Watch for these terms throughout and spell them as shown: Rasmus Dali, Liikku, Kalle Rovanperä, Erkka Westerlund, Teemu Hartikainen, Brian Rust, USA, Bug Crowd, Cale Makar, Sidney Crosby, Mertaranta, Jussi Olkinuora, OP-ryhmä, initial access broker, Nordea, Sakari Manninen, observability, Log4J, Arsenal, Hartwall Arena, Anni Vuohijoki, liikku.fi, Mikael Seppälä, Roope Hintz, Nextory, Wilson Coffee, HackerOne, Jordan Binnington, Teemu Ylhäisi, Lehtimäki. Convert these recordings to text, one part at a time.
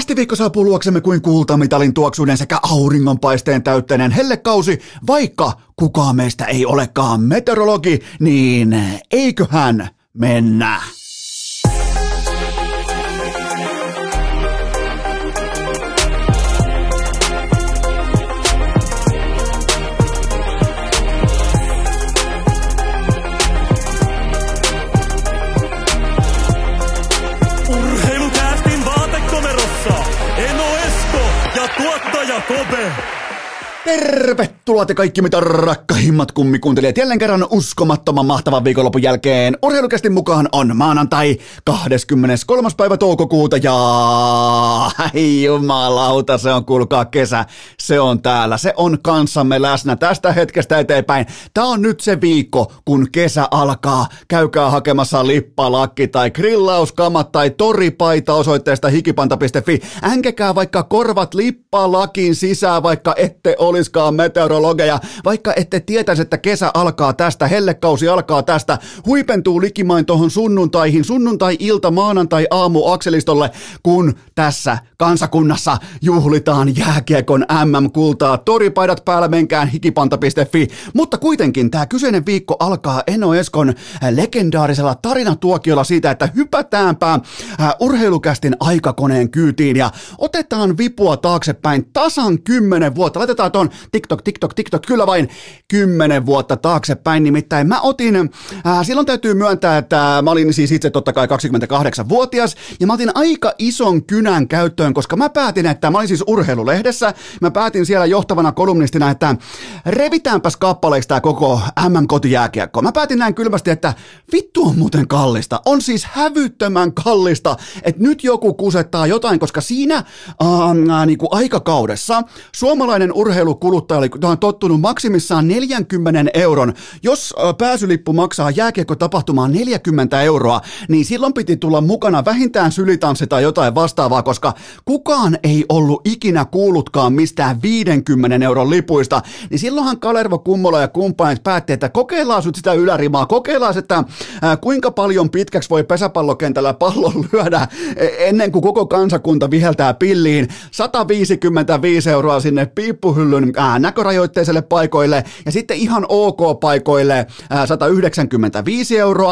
Kästiviikko saapuu luoksemme kuin kultamitalin tuoksuinen sekä auringonpaisteen täytteinen hellekausi, vaikka kukaan meistä ei olekaan meteorologi, niin eiköhän mennä. Tervetuloa te kaikki mitä rakkahimmat kummikuuntelijat jälleen kerran uskomattoman mahtavan viikonlopun jälkeen. Urheilukästin mukaan on maanantai 23. päivä toukokuuta ja jumalauta, se on kuulkaa kesä. Se on täällä, se on kanssamme läsnä tästä hetkestä eteenpäin. Tää on nyt se viikko, kun kesä alkaa. Käykää hakemassa lippalakki tai grillauskamat tai toripaita osoitteesta hikipanta.fi. Änkekää vaikka korvat lippalakin sisään, vaikka ette oliskaan meteorologeja, vaikka ette tietäisi, että kesä alkaa tästä, hellekausi alkaa tästä, huipentuu likimain tohon sunnuntaihin, sunnuntai-ilta, maanantai-aamu akselistolle, kun tässä kansakunnassa juhlitaan jääkiekon MM-kultaa. Toripaidat päällä, menkään hikipanta.fi. Mutta kuitenkin tämä kyseinen viikko alkaa Eno Eskon legendaarisella tarinatuokiolla siitä, että hypätäänpä urheilukästin aikakoneen kyytiin ja otetaan vipua taaksepäin tasan 10 vuotta. Laitetaan tuon TikTok, kyllä vain 10 vuotta taaksepäin. Nimittäin mä otin, silloin täytyy myöntää, että mä olin siis itse totta kai 28-vuotias, ja mä otin aika ison kynän käyttöön, koska mä päätin, että mä olin siis urheilulehdessä, mä päätin siellä johtavana kolumnistina, että revitäänpäs kappaleiksi tää koko MM-kotijääkiekko. Mä päätin näin kylmästi, että vittu on muuten kallista, on siis hävyttömän kallista, että nyt joku kusettaa jotain, koska siinä niinku aikakaudessa suomalainen urheilukuluttaja oli tottunut maksimissaan 40€. Jos pääsylippu maksaa jääkiekkotapahtumaan 40€, niin silloin piti tulla mukana vähintään sylitanssi tai jotain vastaavaa, koska kukaan ei ollut ikinä kuullutkaan mistään 50€ lipuista. Niin silloinhan Kalervo Kummola ja kumppanit päätti, että kokeillaan sitä ylärimaa, kokeillaan, että kuinka paljon pitkäksi voi pesäpallokentällä pallon lyödä ennen kuin koko kansakunta viheltää pilliin. 155€ sinne piippuhyllyn näkörajoitteiselle paikoille ja sitten ihan ok paikoille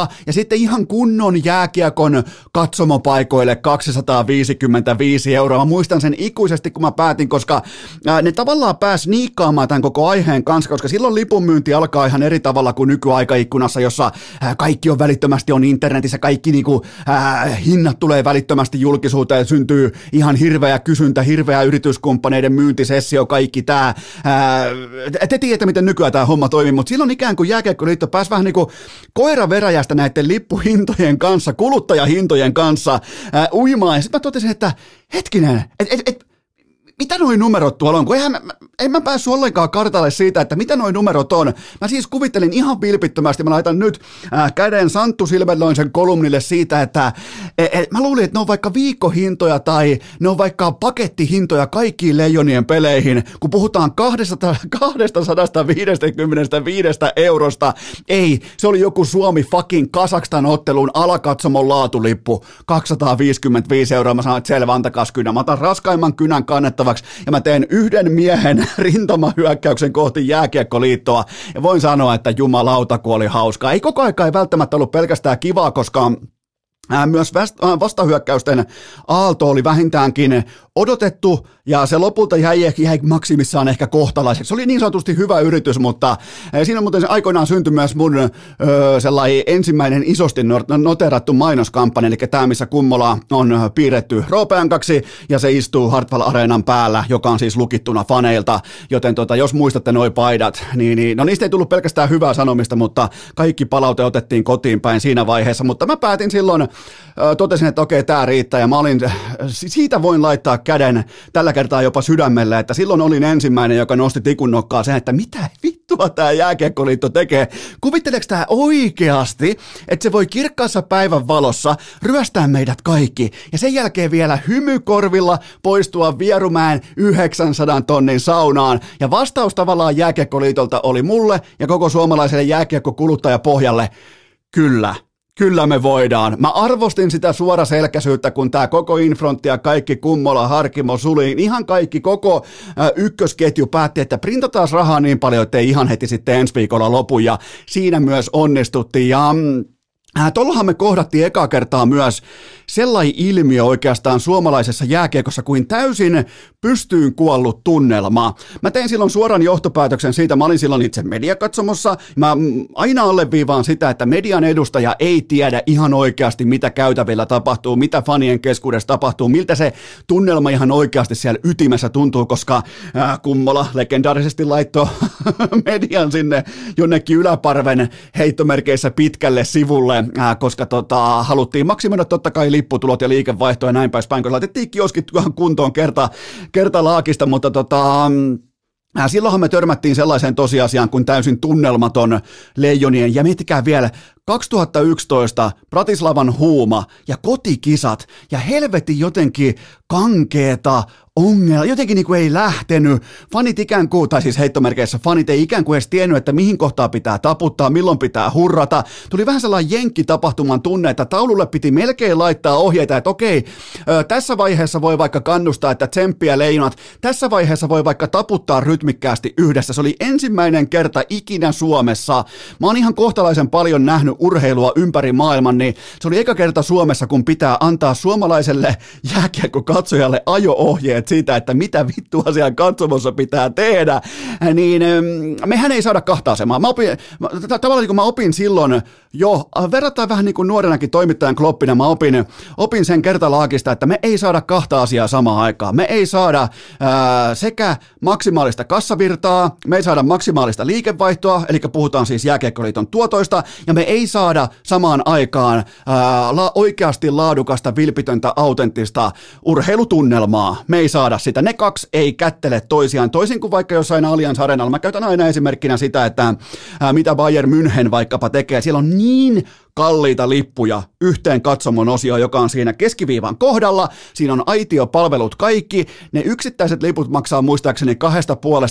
195€ ja sitten ihan kunnon jääkiekon katsomopaikoille 255€. Mä muistan sen ikuisesti, kun mä päätin, koska ne tavallaan pääsi niikkaamaan tämän koko aiheen kanssa, koska silloin lipunmyynti alkaa ihan eri tavalla kuin nykyaikaikkunassa, jossa kaikki on välittömästi on internetissä, kaikki niinku, hinnat tulee välittömästi julkisuuteen, syntyy ihan hirveä kysyntä, hirveä yrityskumppaneiden myyntisessio, kaikki tämä. Te tiedätte, miten nykyään tämä homma toimii, mutta silloin ikään kuin Jääkiekkoliitto pääsi vähän niin kuin koiraveräjästä näiden lippuhintojen kanssa, kuluttajahintojen kanssa uimaan. Ja sitten mä totesin, että hetkinen, mitä nuo numerot tuolla on? Kun en mä päässyt ollenkaan kartalle siitä, että mitä nuo numerot on. Mä siis kuvittelin ihan vilpittömästi, mä laitan nyt käden Santu Silvenoisen kolumnille siitä, että mä luulin, että ne on vaikka viikkohintoja tai ne on vaikka pakettihintoja kaikkiin leijonien peleihin, kun puhutaan 255€. Ei, se oli joku Suomi fucking Kazakstan ottelun alakatsomon laatulippu, 255€. Mä sanoin, että selvä, antakas kynä. Mä otan raskaimman kynän kannettava ja mä teen yhden miehen rintamahyökkäyksen kohti Jääkiekkoliittoa ja voin sanoa, että jumalauta kun oli hauskaa. Ei koko aika ei välttämättä ollut pelkästään kivaa, koska myös vastahyökkäysten aalto oli vähintäänkin odotettu ja se lopulta jäi maksimissaan ehkä kohtalaiseksi. Se oli niin sanotusti hyvä yritys, mutta siinä muuten aikoinaan syntyi myös mun sellainen ensimmäinen isosti noterattu mainoskampanja, eli tämä, missä Kummola on piirretty Roopeankaksi ja se istuu Hartwall Areenan päällä, joka on siis lukittuna faneilta, joten jos muistatte noi paidat, niin no niistä ei tullut pelkästään hyvää sanomista, mutta kaikki palaute otettiin kotiin päin siinä vaiheessa, mutta mä päätin silloin, totesin, että okei, tää riittää ja mä olin, siitä voin laittaa käden tällä kertaa jopa sydämelle, että silloin olin ensimmäinen, joka nosti tikun nokkaa sen, että mitä vittua tää Jääkiekkoliitto tekee. Kuvitteleeko tää oikeasti, että se voi kirkkaassa päivän valossa ryöstää meidät kaikki ja sen jälkeen vielä hymykorvilla poistua Vierumäen 900 tonnin saunaan ja vastaus tavallaan Jääkiekkoliitolta oli mulle ja koko suomalaiselle jääkiekkokuluttajapohjalle, kyllä. Kyllä me voidaan. Mä arvostin sitä suoraselkäisyyttä, kun tää koko infrontti ja kaikki Kummola, Harkimo, Suliin, ihan kaikki koko ykkösketju päätti, että printataan rahaa niin paljon, ettei ihan heti sitten ensi viikolla lopu, ja siinä myös onnistuttiin. Ja tuollahan me kohdattiin ekaa kertaa myös sellainen ilmiö oikeastaan suomalaisessa jääkiekossa kuin täysin pystyyn kuollut tunnelma. Mä tein silloin suoran johtopäätöksen siitä, mä olin silloin itse mediakatsomossa. Mä aina alleviivaan sitä, että median edustaja ei tiedä ihan oikeasti, mitä käytävillä tapahtuu, mitä fanien keskuudessa tapahtuu, miltä se tunnelma ihan oikeasti siellä ytimessä tuntuu, koska Kummola legendaarisesti laittoi median sinne jonnekin yläparven heittomerkeissä pitkälle sivulle, koska haluttiin maksimoida totta kai lipputulot ja liikevaihto ja näin päin, kun laitettiin kioskit kuntoon kertalaakista, mutta silloinhan me törmättiin sellaiseen tosiasiaan kuin täysin tunnelmaton Leijonien, ja miettikää vielä, 2011 Bratislavan huuma ja kotikisat ja helvetin jotenkin kankeeta ongelma, jotenkin niin kuin ei lähtenyt, fanit ikään kuin, tai siis heittomerkeissä fanit ei ikään kuin edes tiennyt, että mihin kohtaa pitää taputtaa, milloin pitää hurrata, tuli vähän sellainen jenkkitapahtuman tunne, että taululle piti melkein laittaa ohjeita, että okei, tässä vaiheessa voi vaikka kannustaa, että tsemppiä Leijonat, tässä vaiheessa voi vaikka taputtaa rytmikkäästi yhdessä, se oli ensimmäinen kerta ikinä Suomessa, mä oon ihan kohtalaisen paljon nähnyt urheilua ympäri maailman, niin se oli eka kerta Suomessa, kun pitää antaa suomalaiselle jääkiekkokatsojalle ajo-ohjeet siitä, että mitä vittua siellä katsomossa pitää tehdä, niin mehän ei saada kahta asemaa. Tavallaan kun mä opin silloin jo, verrattain vähän niin kuin nuorenakin toimittajan kloppina, mä opin sen kertalaakista, että me ei saada kahta asiaa samaan aikaan. Me ei saada sekä maksimaalista kassavirtaa, me ei saada maksimaalista liikevaihtoa, eli puhutaan siis Jääkiekkoliiton tuotoista, ja me ei saada samaan aikaan oikeasti laadukasta, vilpitöntä, autenttista urheilutunnelmaa. Me ei saada sitä. Ne kaksi ei kättele toisiaan. Toisin kuin vaikka jossain Allianz Arenalla. Mä käytän aina esimerkkinä sitä, että mitä Bayern München vaikkapa tekee. Siellä on niin kalliita lippuja yhteen katsomon osioon, joka on siinä keskiviivan kohdalla. Siinä on aitiopalvelut kaikki. Ne yksittäiset liput maksaa muistaakseni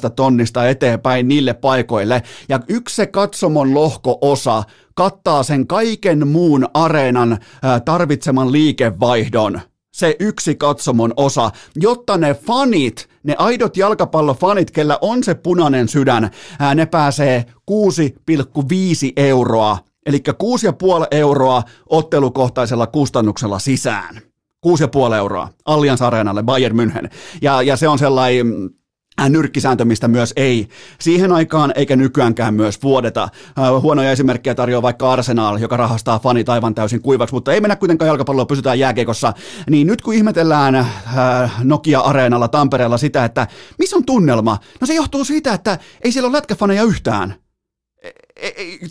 2,5 tonnista eteenpäin niille paikoille. Ja yksi se katsomon lohko-osa kattaa sen kaiken muun areenan tarvitseman liikevaihdon. Se yksi katsomon osa, jotta ne fanit, ne aidot jalkapallofanit, kellä on se punainen sydän, ne pääsee 6,5 €, eli 6,5 € ottelukohtaisella kustannuksella sisään. 6,5 € Allianz Areenalle, Bayern München. Ja se on sellainen nyrkkisääntö, mistä myös ei siihen aikaan eikä nykyäänkään myös vuodeta. Huonoja esimerkkejä tarjoaa vaikka Arsenal, joka rahastaa fanit aivan täysin kuivaksi, mutta ei mennä kuitenkaan jalkapalloa, pysytään jääkiekossa. Niin nyt kun ihmetellään Nokia-areenalla Tampereella sitä, että missä on tunnelma? No se johtuu siitä, että ei siellä ole lätkäfaneja yhtään.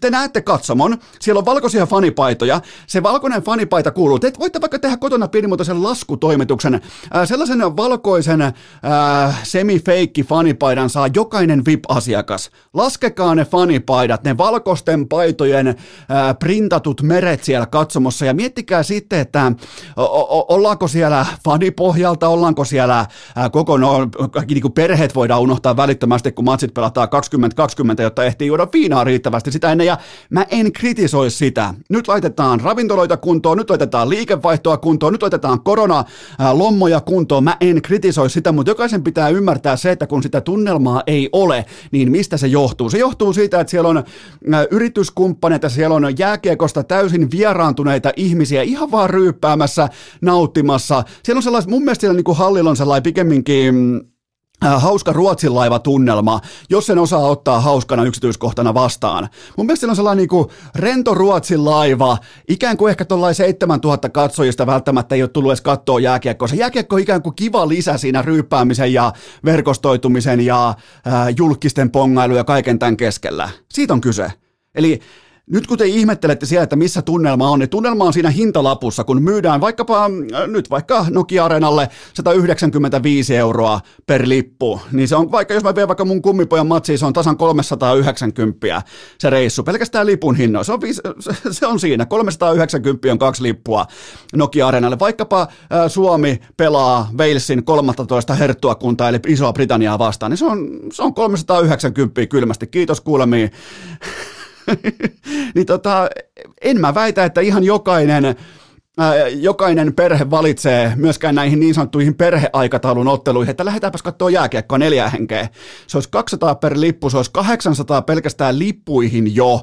Te näette katsomon, siellä on valkoisia fanipaitoja, se valkoinen fanipaita kuuluu, te voitte vaikka tehdä kotona pienimuotoisen laskutoimituksen, sellaisen valkoisen semi-feikki fanipaidan saa jokainen VIP-asiakas, laskekaa ne fanipaidat, ne valkoisten paitojen printatut meret siellä katsomossa ja miettikää sitten, että ollaanko siellä fanipohjalta, ollaanko siellä koko, no kaikki niin kuin perheet voidaan unohtaa välittömästi, kun matsit pelataan 2020, jotta ehtii juoda viinaa riittävän sitä ennen, ja mä en kritisoi sitä. Nyt laitetaan ravintoloita kuntoon, nyt laitetaan liikevaihtoa kuntoon, nyt laitetaan koronalommoja kuntoon, mä en kritisoi sitä, mutta jokaisen pitää ymmärtää se, että kun sitä tunnelmaa ei ole, niin mistä se johtuu? Se johtuu siitä, että siellä on yrityskumppaneita, siellä on jääkiekosta täysin vieraantuneita ihmisiä ihan vaan ryyppäämässä, nauttimassa. Siellä on sellais, mun mielestä siellä niin kuin hallilla on sellainen pikemminkin hauska Ruotsin laiva-tunnelma, jos sen osaa ottaa hauskana yksityiskohtana vastaan. Mun mielestä on sellainen niin kuin rento Ruotsin laiva, ikään kuin ehkä tuollainen 7000 katsojista välttämättä ei ole tullut edes katsoa jääkiekkoa. Se jääkiekko on ikään kuin kiva lisä siinä ryyppäämisen ja verkostoitumisen ja julkisten pongailuja kaiken tämän keskellä. Siitä on kyse. Eli nyt kun te ihmettelette siellä, että missä tunnelma on, niin tunnelma on siinä hintalapussa, kun myydään vaikkapa nyt vaikka Nokia-areenalle 195 € per lippu. Niin se on vaikka, jos mä vien vaikka mun kummipojan matsiin, se on tasan 390 se reissu. Pelkästään lipun hinnoin. Se on siinä. 390 on 2 lippua Nokia-areenalle. Vaikkapa Suomi pelaa Walesin 13 herttuakuntaa, eli Isoa Britanniaa vastaan. Niin se on 390 kylmästi. Kiitos kuulemiin. niin en mä väitä, että ihan jokainen perhe valitsee myöskään näihin niin sanottuihin perheaikataulun otteluihin, että lähdetäänpäs katsoa jääkiekkoa 4 henkeä. Se olisi 200 per lippu, se olisi 800 pelkästään lippuihin jo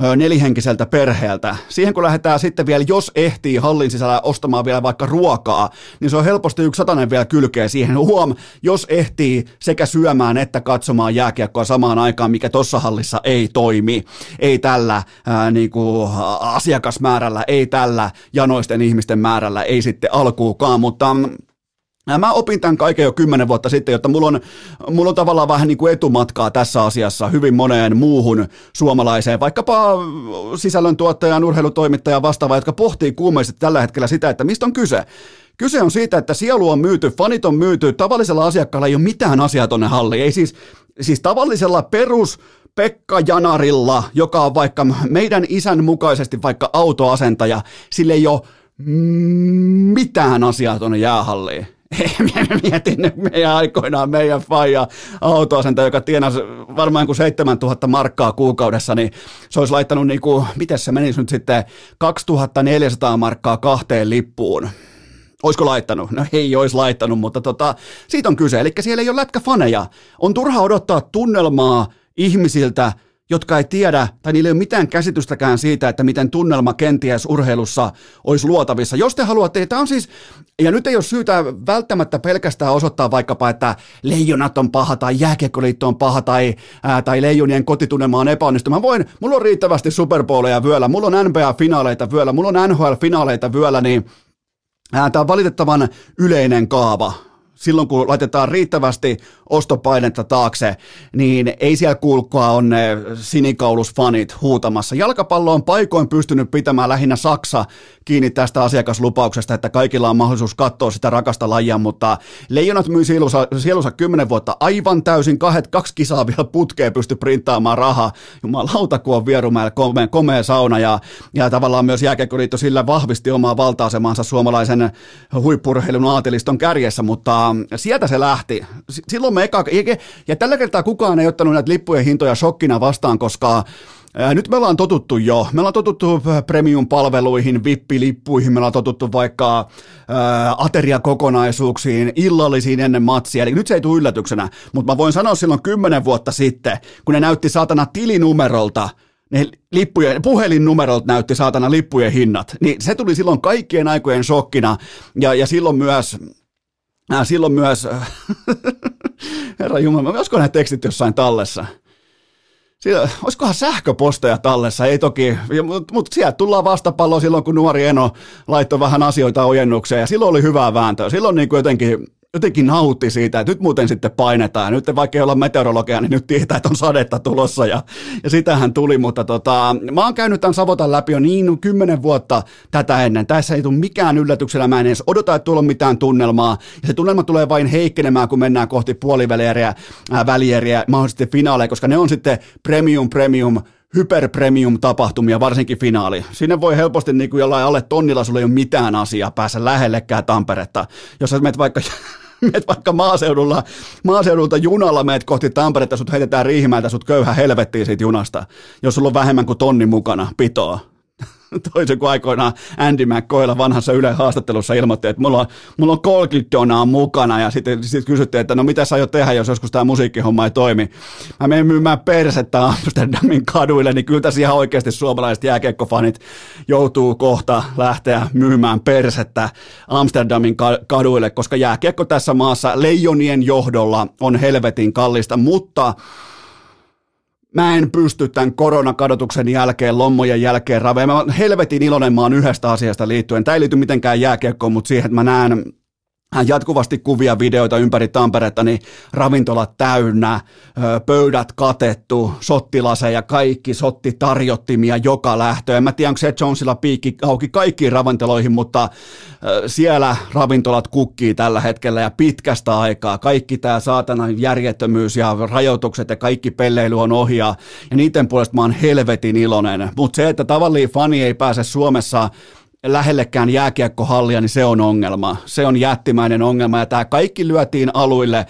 4-henkiseltä perheeltä. Siihen kun lähdetään sitten vielä, jos ehtii hallin sisällä ostamaan vielä vaikka ruokaa, niin se on helposti 100 vielä kylkeä siihen. Huom, jos ehtii sekä syömään että katsomaan jääkiekkoa samaan aikaan, mikä tuossa hallissa ei toimi. Ei tällä asiakasmäärällä, ei tällä janoisten ihmisten määrällä, ei sitten alkuukaan, mutta... Mä opin tämän kaiken jo 10 vuotta sitten, jotta mulla on tavallaan vähän niin kuin etumatkaa tässä asiassa hyvin moneen muuhun suomalaiseen, vaikkapa sisällöntuottajan, urheilutoimittajan vastaavaa, jotka pohtii kuumeisesti tällä hetkellä sitä, että mistä on kyse. Kyse on siitä, että sielu on myyty, fanit on myyty, tavallisella asiakkaalla ei ole mitään asiaa tonne halliin, ei siis tavallisella perus Pekka Janarilla, joka on vaikka meidän isän mukaisesti vaikka autoasentaja, sillä ei ole mitään asiaa tonne jäähalliin. Mietin nyt meidän aikoinaan meidän faija autoasentaja, joka tienasi varmaan kuin 7 000 markkaa kuukaudessa, niin se olisi laittanut miten se menisi nyt sitten 2400 markkaa 2 lippuun. Olisiko laittanut? No ei olisi laittanut, mutta siitä on kyse. Eli siellä ei ole lätkäfaneja. On turha odottaa tunnelmaa ihmisiltä, jotka ei tiedä, tai niillä ei ole mitään käsitystäkään siitä, että miten tunnelma kenties urheilussa olisi luotavissa. Jos te haluatte, tämä on siis, ja nyt ei ole syytä välttämättä pelkästään osoittaa vaikkapa, että Leijonat on paha, tai Jääkiekkoliitto on paha, tai Leijonien kotitunnelma on epäonnistunut. Mulla on riittävästi Super Bowleja vyöllä, mulla on NBA-finaaleita vyöllä, mulla on NHL-finaaleita vyöllä, niin tämä on valitettavan yleinen kaava. Silloin kun laitetaan riittävästi ostopainetta taakse, niin ei siellä kuulkaa on ne sinikaulusfanit huutamassa. Jalkapallo on paikoin pystynyt pitämään lähinnä Saksa kiinni tästä asiakaslupauksesta, että kaikilla on mahdollisuus katsoa sitä rakasta lajia, mutta Leijonat myy sielunsa 10 vuotta aivan täysin, 2 kisaa vielä putkeen pysty printtaamaan rahaa. Jumalauta, kun on Vierumäellä komea sauna ja tavallaan myös Jääkiekkoliitto sillä vahvisti omaa valta-asemaansa suomalaisen huippurheilun aateliston kärjessä, mutta sieltä se lähti. Silloin me ja tällä kertaa kukaan ei ottanut näitä lippujen hintoja shokkina vastaan, koska nyt me ollaan totuttu jo. Me ollaan totuttu premium-palveluihin, vippilippuihin, me ollaan totuttu vaikka ateriakokonaisuuksiin, illallisiin ennen matsia. Eli nyt se ei tule yllätyksenä, mutta mä voin sanoa silloin 10 vuotta sitten, kun ne näytti saatana tilinumerolta, ne puhelinnumerolta näytti saatana lippujen hinnat, niin se tuli silloin kaikkien aikojen shokkina ja silloin myös, herra Jumala, olisiko nämä tekstit jossain tallessa? Olisikohan sähköposteja tallessa? Ei toki, mutta sieltä tullaan vastapalloon silloin, kun nuori Eno laittoi vähän asioita ojennukseen, ja silloin oli hyvää vääntöä. Silloin jotenkin nautti siitä, että nyt muuten sitten painetaan. Nyt vaikka ei olla meteorologia, niin nyt tietää, että on sadetta tulossa ja sitähän tuli, mutta mä oon käynyt tämän Savotan läpi jo 10 vuotta tätä ennen. Tässä ei tule mikään yllätyksellä, mä en edes odota, että tuolla on mitään tunnelmaa ja se tunnelma tulee vain heikkenemään, kun mennään kohti puolivälieriä, mahdollisesti finaaleja, koska ne on sitten premium, hyperpremium-tapahtumia, varsinkin finaali. Sinne voi helposti jollain alle tonnilla, sulla ei ole mitään asiaa päässä lähellekään Tamperetta. Jos sä meet vaikka maaseudulta junalla, meet kohti Tamperetta, sut heitetään Riihimäeltä, sut köyhä helvettiin siitä junasta, jos sulla on vähemmän kuin tonni mukana pitoa. Toisin kuin aikoinaan Andy McCoylla vanhassa Ylen haastattelussa ilmoitti, että mulla on 30 donaa mukana ja sitten kysyttiin, että no mitä sä aiot tehdä, jos joskus tämä musiikkihomma ei toimi. Mä menen myymään persettä Amsterdamin kaduille, niin kyllä tässä ihan oikeasti suomalaiset jääkiekkofanit joutuu kohta lähteä myymään persettä Amsterdamin kaduille, koska jääkiekko tässä maassa Leijonien johdolla on helvetin kallista, mutta... Mä en pysty tämän koronakadotuksen jälkeen, lommojen jälkeen raveen. Mä helvetin iloinen mä oon yhdestä asiasta liittyen. Tämä ei liity mitenkään jääkiekkoon, mutta siihen, että mä näen jatkuvasti kuvia, videoita ympäri Tamperetta, niin ravintolat täynnä, pöydät katettu, sottilaseja, kaikki sottitarjottimia joka lähtöön. En mä tiedä, onko Seth Jonesilla piikki auki kaikkiin ravintoloihin, mutta siellä ravintolat kukkii tällä hetkellä ja pitkästä aikaa. Kaikki tämä saatanan järjettömyys ja rajoitukset ja kaikki pelleily on ohi ja niiden puolesta mä oon helvetin iloinen. Mutta se, että tavallinen fani ei pääse Suomessa lähellekään jääkiekkohallia, niin se on ongelma. Se on jättimäinen ongelma, ja tämä kaikki lyötiin aluille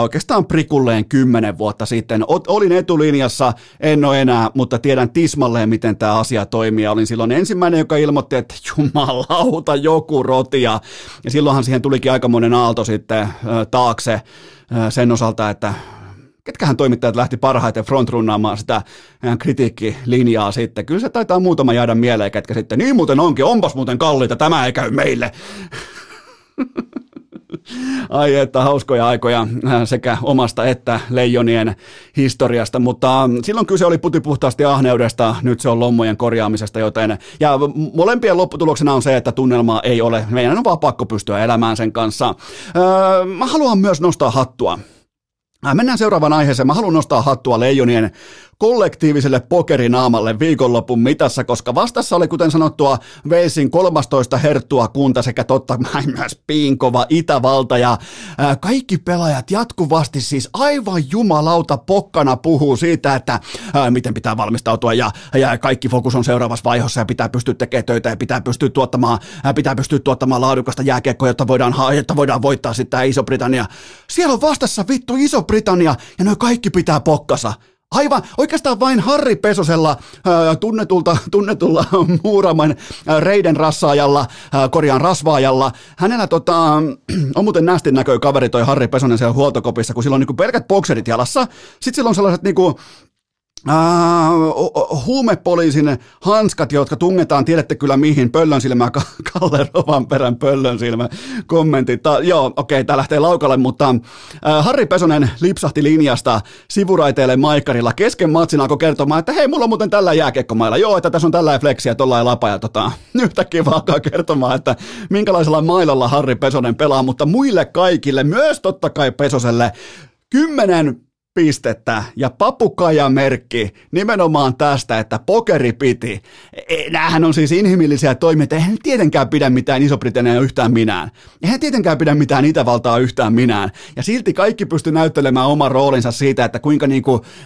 oikeastaan prikulleen 10 vuotta sitten. Olin etulinjassa, en ole enää, mutta tiedän tismalleen, miten tämä asia toimii. Olin silloin ensimmäinen, joka ilmoitti, että jumalauta, joku rotia. Ja silloinhan siihen tulikin aikamoinen aalto sitten taakse sen osalta, että ketkähän toimittajat lähti parhaiten frontrunnaamaan sitä kritiikkilinjaa sitten. Kyllä se taitaa muutama jäädä mieleen, ketkä sitten, niin muuten onkin, onpas muuten kalliita, tämä ei käy meille. Ai että hauskoja aikoja sekä omasta että leijonien historiasta, mutta silloin kyse oli putipuhtaasti ahneudesta, nyt se on lommojen korjaamisesta, joten ja molempien lopputuloksena on se, että tunnelmaa ei ole, meidän on vaan pakko pystyä elämään sen kanssa. Mä haluan myös nostaa hattua. Mennään seuraavaan aiheeseen. Mä haluan nostaa hattua leijonien kollektiiviselle pokerinaamalle viikonlopun mitassa, koska vastassa oli, kuten sanottua, Walesin 13 herttua kunta sekä totta kai myös piinkova Itävalta, ja kaikki pelaajat jatkuvasti siis aivan jumalauta pokkana puhuu siitä, että miten pitää valmistautua ja kaikki fokus on seuraavassa vaihossa ja pitää pystyä tekemään töitä ja pitää pystyä tuottamaan laadukasta jääkiekkoa, jotta voidaan voittaa sitten Iso-Britannia. Siellä on vastassa vittu Iso-Britannia ja noi kaikki pitää pokkansa. Aivan, oikeastaan vain Harri Pesosella, tunnetulla muuraman reiden rasvaajalla. Hänellä on muuten nästin näköinen kaveri toi Harri Pesonen siellä huoltokopissa, kun sillä on niinku pelkät bokserit jalassa. Sitten sillä on sellaiset niinku huumepoliisin hanskat, jotka tungetaan, tiedätte kyllä mihin, pöllön silmää, Kalle Rovanperän pöllön silmä kommentit. Joo, okei, tää lähtee laukalle, mutta Harri Pesonen lipsahti linjasta sivuraiteelle maikkarilla kesken matsin, alkoi kertomaan, että hei, mulla on muuten tällä jääkiekkomailla. Joo, että tässä on tällä fleksiä, tollain lapa, ja yhtäkkiä vaan alkaa kertomaan, että minkälaisella mailalla Harri Pesonen pelaa, mutta muille kaikille, myös totta kai Pesoselle, 10 pistettä ja papukajamerkki nimenomaan tästä, että pokeri piti. Nämähän on siis inhimillisiä toimijoita. Eihän tietenkään pidä mitään Iso-Britanniaa yhtään minään. Eihän tietenkään pidä mitään Itävaltaa yhtään minään. Ja silti kaikki pysty näyttelemään oman roolinsa siitä, että kuinka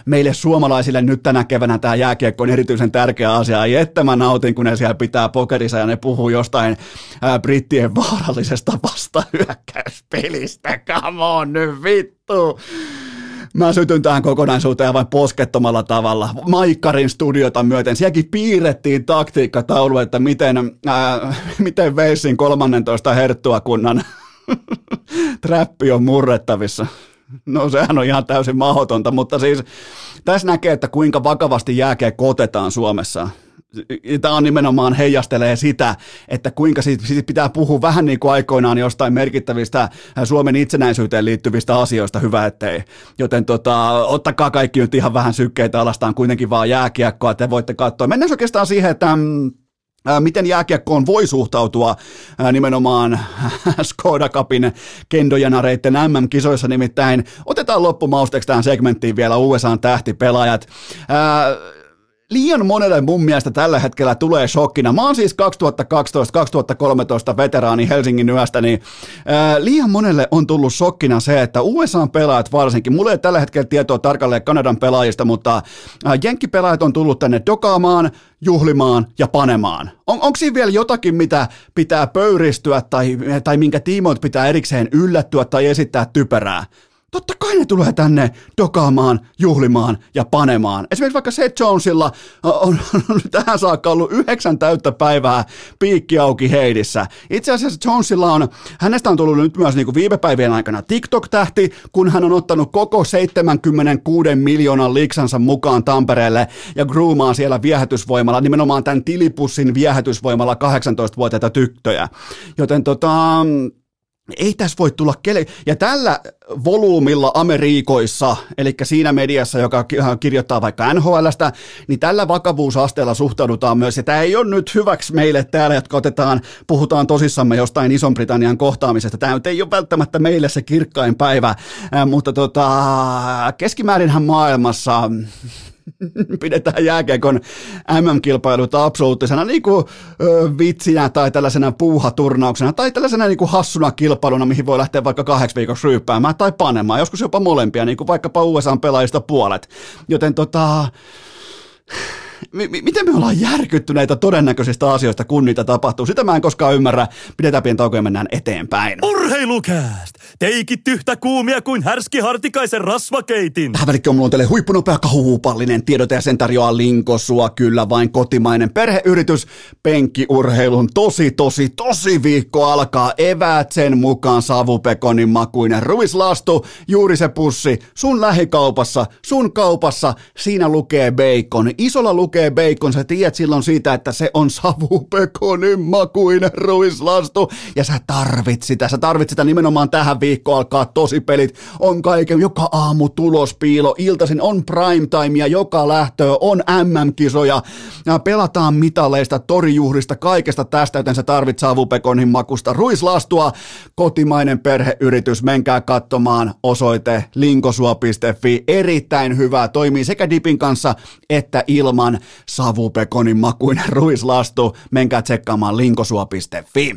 meille suomalaisille nyt tänä keväänä tämä jääkiekko on erityisen tärkeä asia. Ai että mä nautin, kun ne siellä pitää pokerissa ja ne puhuu jostain brittien vaarallisesta vastahyökkäyspelistä. Come on nyt vittu! Mä sytyn tähän kokonaisuuteen vain poskettomalla tavalla. Maikkarin studiota myöten. Sielläkin piirrettiin taktiikkataulu, että miten Walesin 13 herttuakunnan trappi on murrettavissa. No sehän on ihan täysin mahdotonta, mutta siis tässä näkee, että kuinka vakavasti jääkiekko otetaan Suomessa. Tämä on nimenomaan heijastelee sitä, että kuinka siitä pitää puhua vähän niin kuin aikoinaan jostain merkittävistä Suomen itsenäisyyteen liittyvistä asioista, hyvä ettei. Joten ottakaa kaikki nyt ihan vähän sykkeitä alastaan, kuitenkin vaan jääkiekkoa, te voitte katsoa. Mennään oikeastaan siihen, että miten jääkiekkoon voi suhtautua nimenomaan Skoda Cupin kendojanareitten MM-kisoissa, nimittäin otetaan loppumausteeksi tähän segmenttiin vielä USA:n tähtipelaajat. Liian monelle mun mielestä tällä hetkellä tulee shokkina. Mä oon siis 2012-2013 veteraani Helsingin yöstä, niin liian monelle on tullut shokkina se, että USA:n pelaajat varsinkin, mulla ei tällä hetkellä tietoa tarkalleen Kanadan pelaajista, mutta jenkkipelaajat on tullut tänne dokaamaan, juhlimaan ja panemaan. Onko siinä vielä jotakin, mitä pitää pöyristyä tai minkä tiimoilta pitää erikseen yllättyä tai esittää typerää? Totta kai ne tulee tänne dokaamaan, juhlimaan ja panemaan. Esimerkiksi vaikka Seth Jonesilla on tähän saakka ollut 9 täyttä päivää piikki auki heidissä. Itse asiassa Jonesilla hänestä on tullut nyt myös niin viime päivien aikana TikTok-tähti, kun hän on ottanut koko 76 miljoonan liksansa mukaan Tampereelle ja groomaa siellä viehätysvoimalla, nimenomaan tämän tilipussin viehätysvoimalla 18-vuotiaita tyttöjä. Joten ei tässä voi tulla kelle. Ja tällä volyymilla Amerikoissa, eli siinä mediassa, joka kirjoittaa vaikka NHL:stä, niin tällä vakavuusasteella suhtaudutaan myös. Ja tämä ei ole nyt hyväksi meille täällä, jotka puhutaan tosissamme jostain Ison-Britannian kohtaamisesta. Tämä ei ole välttämättä meille se kirkkain päivä, mutta keskimäärinhän maailmassa pidetään jääkiekon MM-kilpailut absoluuttisena niin kuin vitsinä tai tällaisena puuhaturnauksena tai tällaisena niin kuin hassuna kilpailuna, mihin voi lähteä vaikka 8 viikossa ryyppäämään tai panemaan, joskus jopa molempia, niin kuin vaikkapa USA:n pelaajista puolet. Joten miten me ollaan järkyttyneitä todennäköisistä asioista, kun niitä tapahtuu? Sitä mä en koskaan ymmärrä. Pidetään pieni tauko ja mennään eteenpäin. Urheilukääst! Teikit yhtä kuumia kuin härski Hartikaisen rasvakeitin. Tähän välikköön mulla on teille huippunopea kaupallinen tiedote ja sen tarjoaa Linkosua. Kyllä vain kotimainen perheyritys. Penkkiurheilun tosi viikko alkaa. Eväät sen mukaan savupekonin makuinen ruislastu. Juuri se pussi sun lähikaupassa, sun kaupassa. Siinä lukee bacon. Isolla lukee bacon. Sä tiedät silloin siitä, että se on savupekonin makuinen ruislastu. Ja sä tarvitset sitä. Sä tarvitset sitä nimenomaan tähän viikkoon alkaa Tosipelit. On kaiken. Joka aamu tulospiilo. Iltaisin on primetimea. Joka lähtöä on MM-kisoja. Pelataan mitaleista, torijuhdista, kaikesta tästä, joten sä tarvitset savupekonin makusta ruislastua. Kotimainen perheyritys. Menkää katsomaan. Osoite linkosuo.fi. Erittäin hyvää. Toimii sekä dipin kanssa että ilman savupekonin makuinen ruislastu. Menkää tsekkaamaan linkosuo.fi.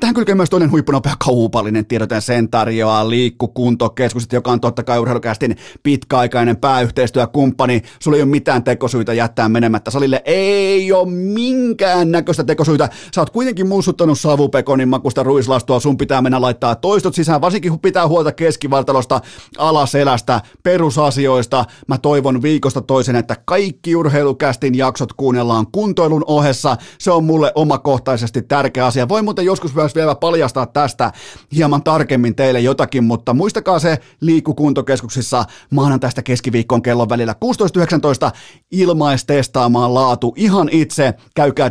Tähän kylkee myös toinen huippunopea kaupallinen tiedote. Sen tarjoaa Liikku Kuntokeskukset, joka on totta kai Urheilukästin pitkäaikainen pääyhteistyökumppani. Sulla ei ole mitään tekosyitä jättää menemättä salille. Ei ole minkään näköistä tekosyitä. Sä oot kuitenkin mussuttanut savupekonin makusta ruislastua. Sun pitää mennä laittaa toistot sisään. Varsinkin pitää huolta keskivartalosta, alaselästä, perusasioista. Mä toivon viikosta toisen, että kaikki Urheilukästin jaksot kuunnellaan kuntoilun ohessa. Se on mulle omakohtaisesti tärkeä asia. Voin muuten joskus myös vielä paljastaa tästä hieman tarkemmin teille jotakin, mutta muistakaa se Liikku Kuntokeskuksissa maanantaista keskiviikkoon kellon välillä 16.19 ilmaistestaamaan laatu ihan itse. Käykää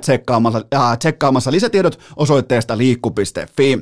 tsekkaamassa lisätiedot osoitteesta liikku.fi.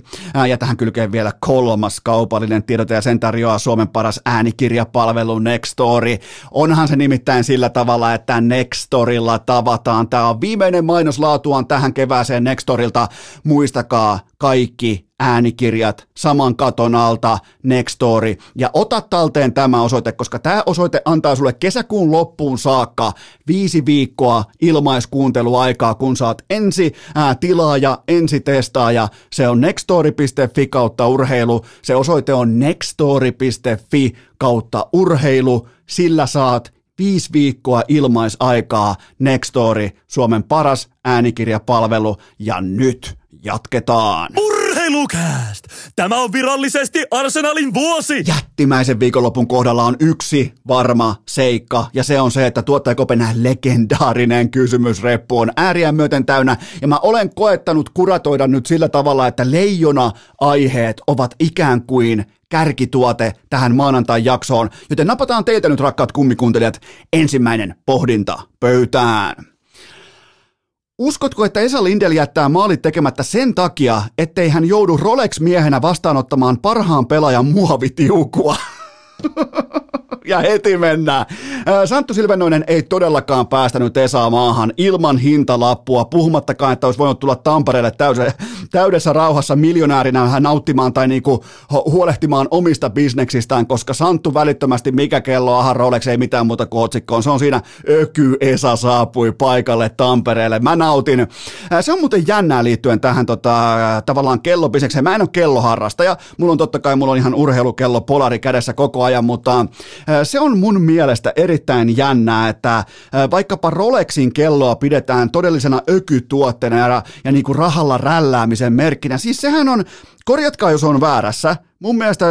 Ja tähän kylkeen vielä kolmas kaupallinen tiedote ja sen tarjoaa Suomen paras äänikirjapalvelu Nextory. Onhan se nimittäin sillä tavalla, että Nextorilla tavataan. Tämä on viimeinen mainoslaatuaan tähän kevääseen Nextorilta. Muistakaa kaikki äänikirjat saman katon alta Nextory. Ja ota talteen tämä osoite, koska tämä osoite antaa sulle kesäkuun loppuun saakka 5 viikkoa ilmaiskuunteluaikaa, kun saat ensi tilaaja, ensi testaaja. Se on nextory.fi kautta urheilu. Se osoite on nextory.fi kautta urheilu. Sillä saat 5 viikkoa ilmaisaikaa. Nextory, Suomen paras äänikirjapalvelu. Ja nyt jatketaan. Urheilukääst! Tämä on virallisesti Arsenalin vuosi! Jättimäisen viikonlopun kohdalla on yksi varma seikka, ja se on se, että tuottajakopenä legendaarinen kysymysreppu on ääriä myöten täynnä, ja mä olen koettanut kuratoida nyt sillä tavalla, että leijona-aiheet ovat ikään kuin kärkituote tähän maanantai-jaksoon, joten napataan teitä nyt, rakkaat kummikuuntelijat, ensimmäinen pohdinta pöytään. Uskotko, että Esa Lindell jättää maalit tekemättä sen takia, ettei hän joudu Rolex-miehenä vastaanottamaan parhaan pelaajan muovitiukua? Ja heti mennään. Santu Silvenoinen ei todellakaan päästänyt Esaa maahan ilman hintalappua, puhumattakaan, että olisi voinut tulla Tampereelle täydessä rauhassa miljonäärinä nauttimaan tai niinku huolehtimaan omista bisneksistään, koska Santtu välittömästi mikä kello, aha Rolex, ei mitään muuta kuin otsikkoon. Se on siinä öky Esa saapui paikalle Tampereelle. Mä nautin. Se on muuten jännää liittyen tähän tavallaan kellobisnekseen. Mä en ole kelloharrastaja. Mulla on ihan urheilukello polari kädessä koko ajan, mutta se on mun mielestä erittäin jännää, että vaikkapa Rolexin kelloa pidetään todellisena ökytuotteena ja niin kuin rahalla rälläämisen merkkinä. Siis sehän on, korjatkaa jos on väärässä, mun mielestä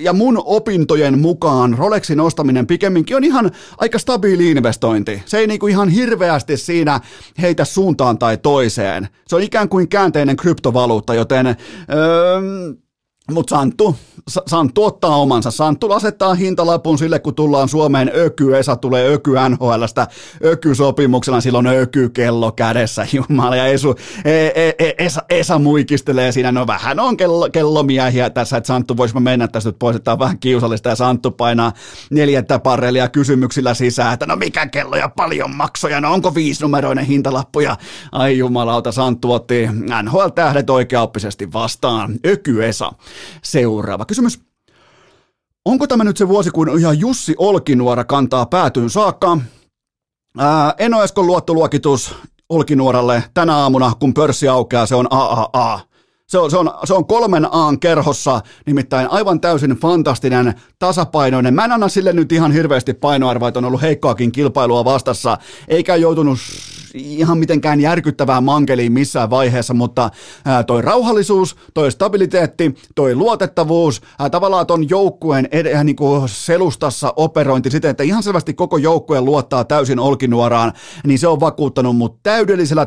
ja mun opintojen mukaan Rolexin ostaminen pikemminkin on ihan aika stabiili investointi. Se ei niinku ihan hirveästi siinä heitä suuntaan tai toiseen. Se on ikään kuin käänteinen kryptovaluutta, joten mutta Santtu ottaa omansa. Santtu asettaa hintalapun sille, kun tullaan Suomeen öky. Esa tulee öky NHL:stä ökysopimuksella. Silloin ökykello kädessä. Jumala, ja Esa muikistelee siinä. No vähän on kellomiehiä tässä, että Santtu, vois mä mennä tästä nyt pois, että on vähän kiusallista. Ja Santtu painaa 4 parrelia kysymyksillä sisään, että no mikä kello ja paljon maksoja. No onko 5-numeroinen hintalappu? Ja ai jumalauta, Santtu otti NHL-tähdet oikeaoppisesti vastaan. Öky Esa. Seuraava kysymys. Onko tämä nyt se vuosi, kun ihan Jussi Olkinuora kantaa päätyyn saakka? Eno Eskon luottoluokitus Olkinuoralle tänä aamuna, kun pörssi aukeaa, se on AAA. Se on 3A:n kerhossa, nimittäin aivan täysin fantastinen, tasapainoinen. Mä en anna sille nyt ihan hirveästi painoarvoa, että on ollut heikkaakin kilpailua vastassa, eikä joutunut ihan mitenkään järkyttävää mankeliin missään vaiheessa, mutta toi rauhallisuus, toi stabiliteetti, toi luotettavuus, tavallaan ton joukkueen niin kuin selustassa operointi siten, että ihan selvästi koko joukkue luottaa täysin Olkinuoraan, niin se on vakuuttanut mut täydellisellä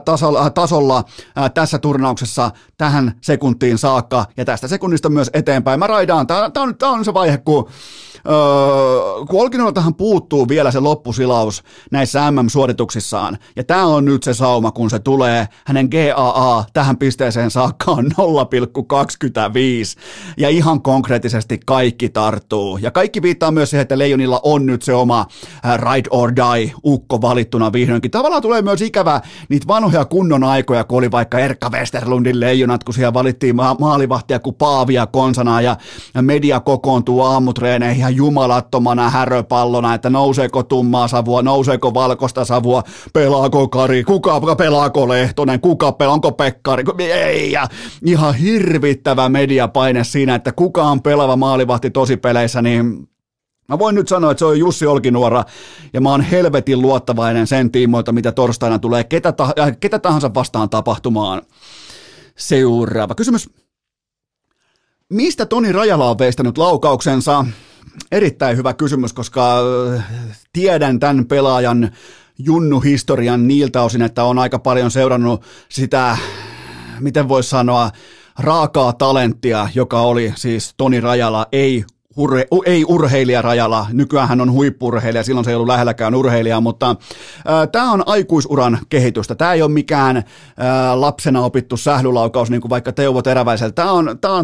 tasolla tässä turnauksessa tähän sekuntiin saakka ja tästä sekunnista myös eteenpäin. Mä raidaan, tää on se vaihe, kun Olkinuoraltahan puuttuu vielä se loppusilaus näissä MM-suorituksissaan, ja tää on nyt se sauma, kun se tulee. Hänen GAA tähän pisteeseen saakka on 0,25, ja ihan konkreettisesti kaikki tarttuu, ja kaikki viittaa myös siihen, että Leijonilla on nyt se oma ride or die ukko valittuna vihdoinkin. Tavallaan tulee myös ikävä niitä vanhoja kunnon aikoja, kun oli vaikka Erkka Westerlundin Leijonat, kun siellä valittiin maalivahtia kuin Paavia konsanaa, ja media kokoontuu aamutreeneihin ihan jumalattomana häröpallona, että nouseeko tummaa savua, nouseeko valkoista savua, pelaako Kari, kuka pelaako Lehtonen, onko Pekkari, ei, ja ihan hirvittävä mediapaine siinä, että kuka on pelaava maalivahti tosipeleissä, niin mä voin nyt sanoa, että se on Jussi Olkinuora, ja mä oon helvetin luottavainen sen tiimoilta, mitä torstaina tulee ketä tahansa vastaan tapahtumaan. Seuraava kysymys. Mistä Toni Rajala on veistänyt laukauksensa? Erittäin hyvä kysymys, koska tiedän tämän pelaajan junnuhistorian niiltä osin, että on aika paljon seurannut sitä, miten voisi sanoa, raakaa talenttia, joka oli siis Toni Rajala, ei urheilija Rajala. Nykyään hän on huippu-urheilija, silloin se ei ollut lähelläkään urheilijaa, mutta tämä on aikuisuran kehitystä. Tämä ei ole mikään lapsena opittu sählylaukaus, niin kuin vaikka Teuvo Teräväisellä.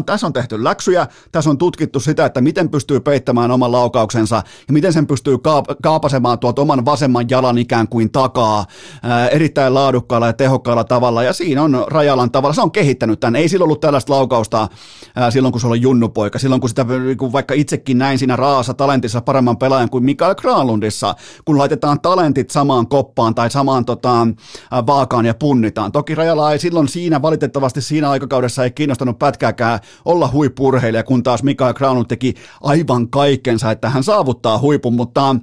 Tässä on tehty läksyjä, tässä on tutkittu sitä, että miten pystyy peittämään oman laukauksensa ja miten sen pystyy kaapasemaan tuolta oman vasemman jalan ikään kuin takaa erittäin laadukkaalla ja tehokkaalla tavalla, ja siinä on Rajalan tavalla. Se on kehittänyt tämän. Ei silloin ollut tällaista laukausta silloin, kun se oli junnupoika. Silloin, kun sitä vaikka itsekin näin siinä raassa talentissa paremman pelaajan kuin Mikael Granlundissa, kun laitetaan talentit samaan koppaan tai samaan vaakaan ja punnitaan. Toki Rajala ei silloin valitettavasti siinä aikakaudessa ei kiinnostanut pätkääkään olla huippu-urheilija, kun taas Mikael Granlund teki aivan kaikkensa, että hän saavuttaa huipun, mutta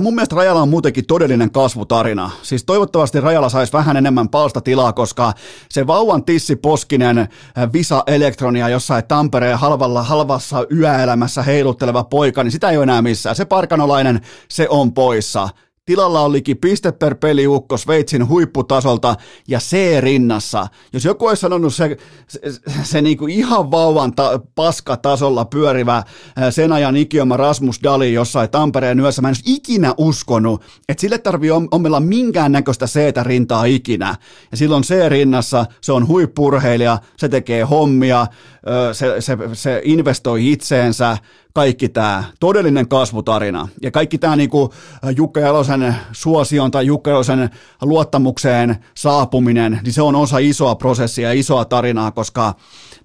mun mielestä Rajala on muutenkin todellinen kasvutarina. Siis toivottavasti Rajala saisi vähän enemmän palstatilaa, koska se vauvan tissiposkinen Visa Elektronia jossain Tampereen halvassa yöelämässä heilutteleva poika, niin sitä ei ole enää missään. Se parkanolainen, se on poissa. Tilalla on liki piste per peliukko Sveitsin huipputasolta ja C-rinnassa. Jos joku olisi sanonut se niinku ihan vauvan paskatasolla pyörivä sen ajan ikioma Rasmus Dali jossain Tampereen yössä, mä en olisi ikinä uskonut, että sille tarvii omella minkäännäköistä C-rintaa ikinä. Ja silloin C-rinnassa se on huippurheilija, se tekee hommia, se investoi itseensä. Kaikki tämä todellinen kasvutarina ja kaikki tämä niinku Jukka Jalosen suosion tai Jukka Jalosen luottamukseen saapuminen, niin se on osa isoa prosessia ja isoa tarinaa, koska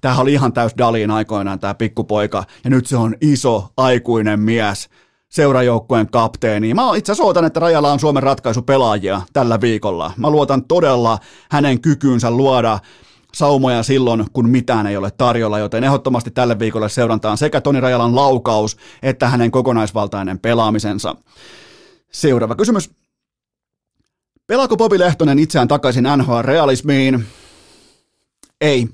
tämähän oli ihan täys Dalin aikoinaan tämä pikkupoika, ja nyt se on iso aikuinen mies, seurajoukkueen kapteeni. Mä itse asiassa ootan, että Rajala on Suomen ratkaisupelaajia tällä viikolla. Mä luotan todella hänen kykyynsä luoda saumoja silloin, kun mitään ei ole tarjolla, joten ehdottomasti tälle viikolle seurantaan sekä Toni Rajalan laukaus että hänen kokonaisvaltainen pelaamisensa. Seuraava kysymys. Pelaako Bobi Lehtonen itseään takaisin NHL-realismiin? Ei.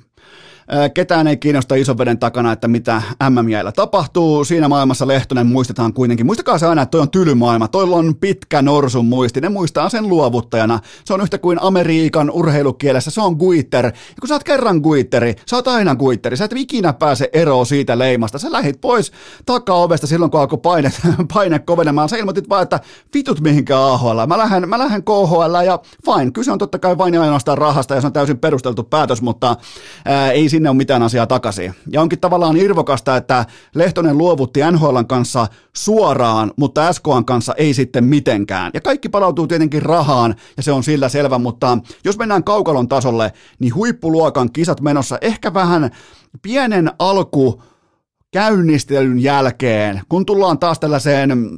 Ketään ei kiinnosta ison veden takana, että mitä MM-jäillä tapahtuu. Siinä maailmassa Lehtonen muistetaan kuitenkin. Muistakaa se aina, että toi on tylymaailma. Toilla on pitkä norsun muisti. Ne muistaa sen luovuttajana. Se on yhtä kuin Amerikan urheilukielessä. Se on guitter. Ja kun sä oot kerran guitteri, sä oot aina guitteri. Sä et ikinä pääse eroon siitä leimasta. Sä lähit pois takaovesta silloin, kun alkoi paine kovenemaan. Sä ilmoitit vaan, että vitut mihinkään AHL. Mä lähden KHL ja fine. Kyse on totta kai vain ja ainoastaan rahasta, ja se on täysin perusteltu päätös, mutta ei sinne on mitään asiaa takaisin. Ja onkin tavallaan irvokasta, että Lehtonen luovutti NHL:n kanssa suoraan, mutta SK:n kanssa ei sitten mitenkään. Ja kaikki palautuu tietenkin rahaan, ja se on sillä selvä, mutta jos mennään kaukalon tasolle, niin huippuluokan kisat menossa ehkä vähän pienen alkukäynnistelyn jälkeen, kun tullaan taas tällaiseen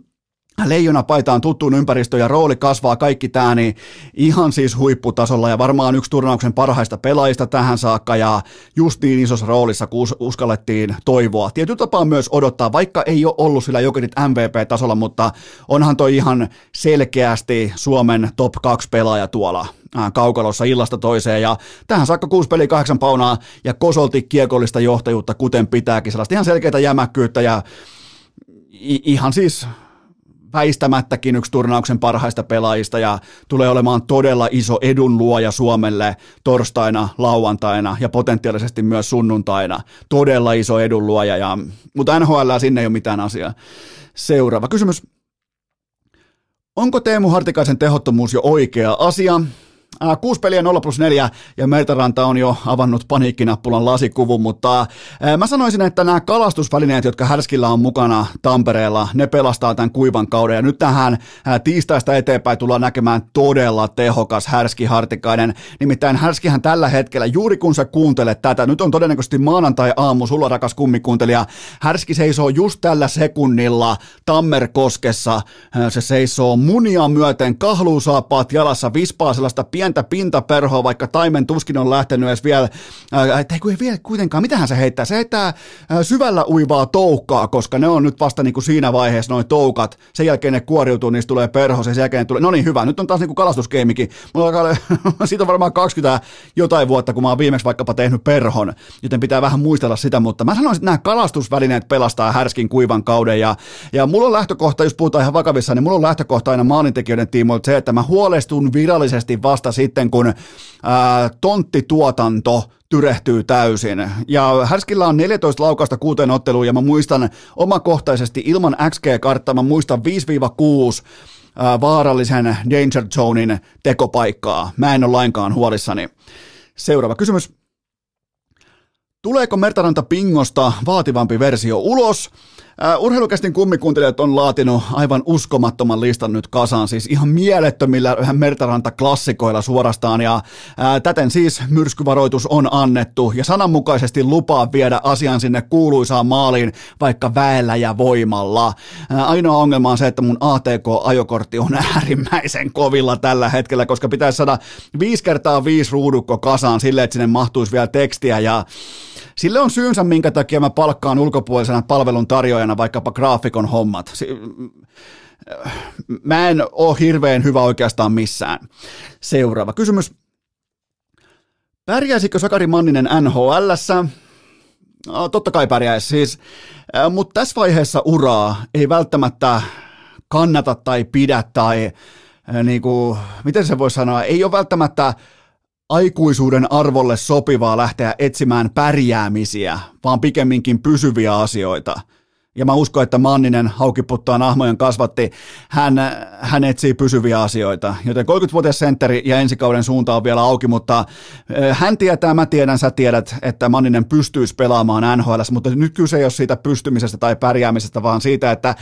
Leijona-paita on tuttuun ympäristö ja rooli kasvaa kaikki tämä niin ihan siis huipputasolla ja varmaan yksi turnauksen parhaista pelaajista tähän saakka ja just niin isossa roolissa, kun uskallettiin toivoa. Tietyllä tapaa myös odottaa, vaikka ei ole ollut sillä Jokerit MVP-tasolla, mutta onhan toi ihan selkeästi Suomen top 2 pelaaja tuolla kaukalossa illasta toiseen ja tähän saakka 6 peliä 8 paunaa ja kosolti kiekollista johtajuutta, kuten pitääkin, sellaista ihan selkeää jämäkkyyttä ja ihan siis väistämättäkin yksi turnauksen parhaista pelaajista ja tulee olemaan todella iso edunluoja Suomelle torstaina, lauantaina ja potentiaalisesti myös sunnuntaina. Todella iso edunluoja, mutta NHL sinne ei ole mitään asiaa. Seuraava kysymys. Onko Teemu Hartikaisen tehottomuus jo oikea asia? 6 peliä 0+4 ja Mertaranta on jo avannut paniikkinappulan lasikuvun, mutta mä sanoisin, että nämä kalastusvälineet, jotka Härskillä on mukana Tampereella, ne pelastaa tämän kuivan kauden ja nyt tähän tiistaista eteenpäin tullaan näkemään todella tehokas Härski Hartikainen, nimittäin Härskihän tällä hetkellä, juuri kun sä kuuntelet tätä, nyt on todennäköisesti maanantai-aamu, sulla rakas kummikuuntelija, Härski seisoo just tällä sekunnilla Tammerkoskessa, se seisoo munia myöten, kahluusaapaat jalassa, vispaa sellaista pientä pintaperhoa, vaikka taimen tuskin on lähtenyt edes vielä, että ei vielä kuitenkaan, mitähän se heittää? Se heittää syvällä uivaa toukkaa, koska ne on nyt vasta niin kuin siinä vaiheessa noin toukat, sen jälkeen ne kuoriutuu, niistä tulee perho, sen jälkeen tulee, no niin hyvä, nyt on taas niin kuin kalastuskeimikin, mulla siitä on varmaan 20 jotain vuotta, kun mä oon viimeksi vaikkapa tehnyt perhon, joten pitää vähän muistella sitä, mutta mä sanoisin, että nämä kalastusvälineet pelastaa Härskin kuivan kauden, ja mulla on lähtökohta, jos puhutaan ihan vakavissaan, niin mulla on lähtökohta aina maalintekijöiden tiimoilta se, että mä huolestun virallisesti vasta sitten, kun tonttituotanto tyrehtyy täysin. Ja Härskillä on 14 laukausta 6 otteluun, ja mä muistan omakohtaisesti ilman XG-karttaa, mä muistan 5-6 vaarallisen Danger Zonein tekopaikkaa. Mä en ole lainkaan huolissani. Seuraava kysymys. Tuleeko Mertaranta Pingosta vaativampi versio ulos? Urheilukästin kummikuuntelijat on laatinut aivan uskomattoman listan nyt kasaan, siis ihan mielettömillä Mertaranta-klassikoilla suorastaan, ja täten siis myrskyvaroitus on annettu, ja sananmukaisesti lupaa viedä asian sinne kuuluisaan maaliin, vaikka väellä ja voimalla. Ainoa ongelma on se, että mun ATK-ajokortti on äärimmäisen kovilla tällä hetkellä, koska pitäisi saada 5x5 ruudukko kasaan silleen, että sinne mahtuisi vielä tekstiä, ja sille on syynsä, minkä takia mä palkkaan ulkopuolisena palvelun tarjoajana vaikkapa graafikon hommat. Mä en ole hirveän hyvä oikeastaan missään. Seuraava kysymys. Pärjäisikö Sakari Manninen NHL:ssä? Totta kai pärjäisi siis, mutta tässä vaiheessa uraa ei välttämättä kannata tai pidä tai niinku, miten se voi sanoa, ei ole välttämättä aikuisuuden arvolle sopivaa lähteä etsimään pärjäämisiä, vaan pikemminkin pysyviä asioita. Ja mä uskon, että Manninen, haukiputtaan ahmojen kasvatti, hän etsii pysyviä asioita. Joten 30-vuotias sentteri ja ensi kauden suunta on vielä auki, mutta hän tietää, mä tiedän, sä tiedät, että Manninen pystyisi pelaamaan NHL:ssä, mutta nyt kyse ei ole siitä pystymisestä tai pärjäämisestä, vaan siitä, että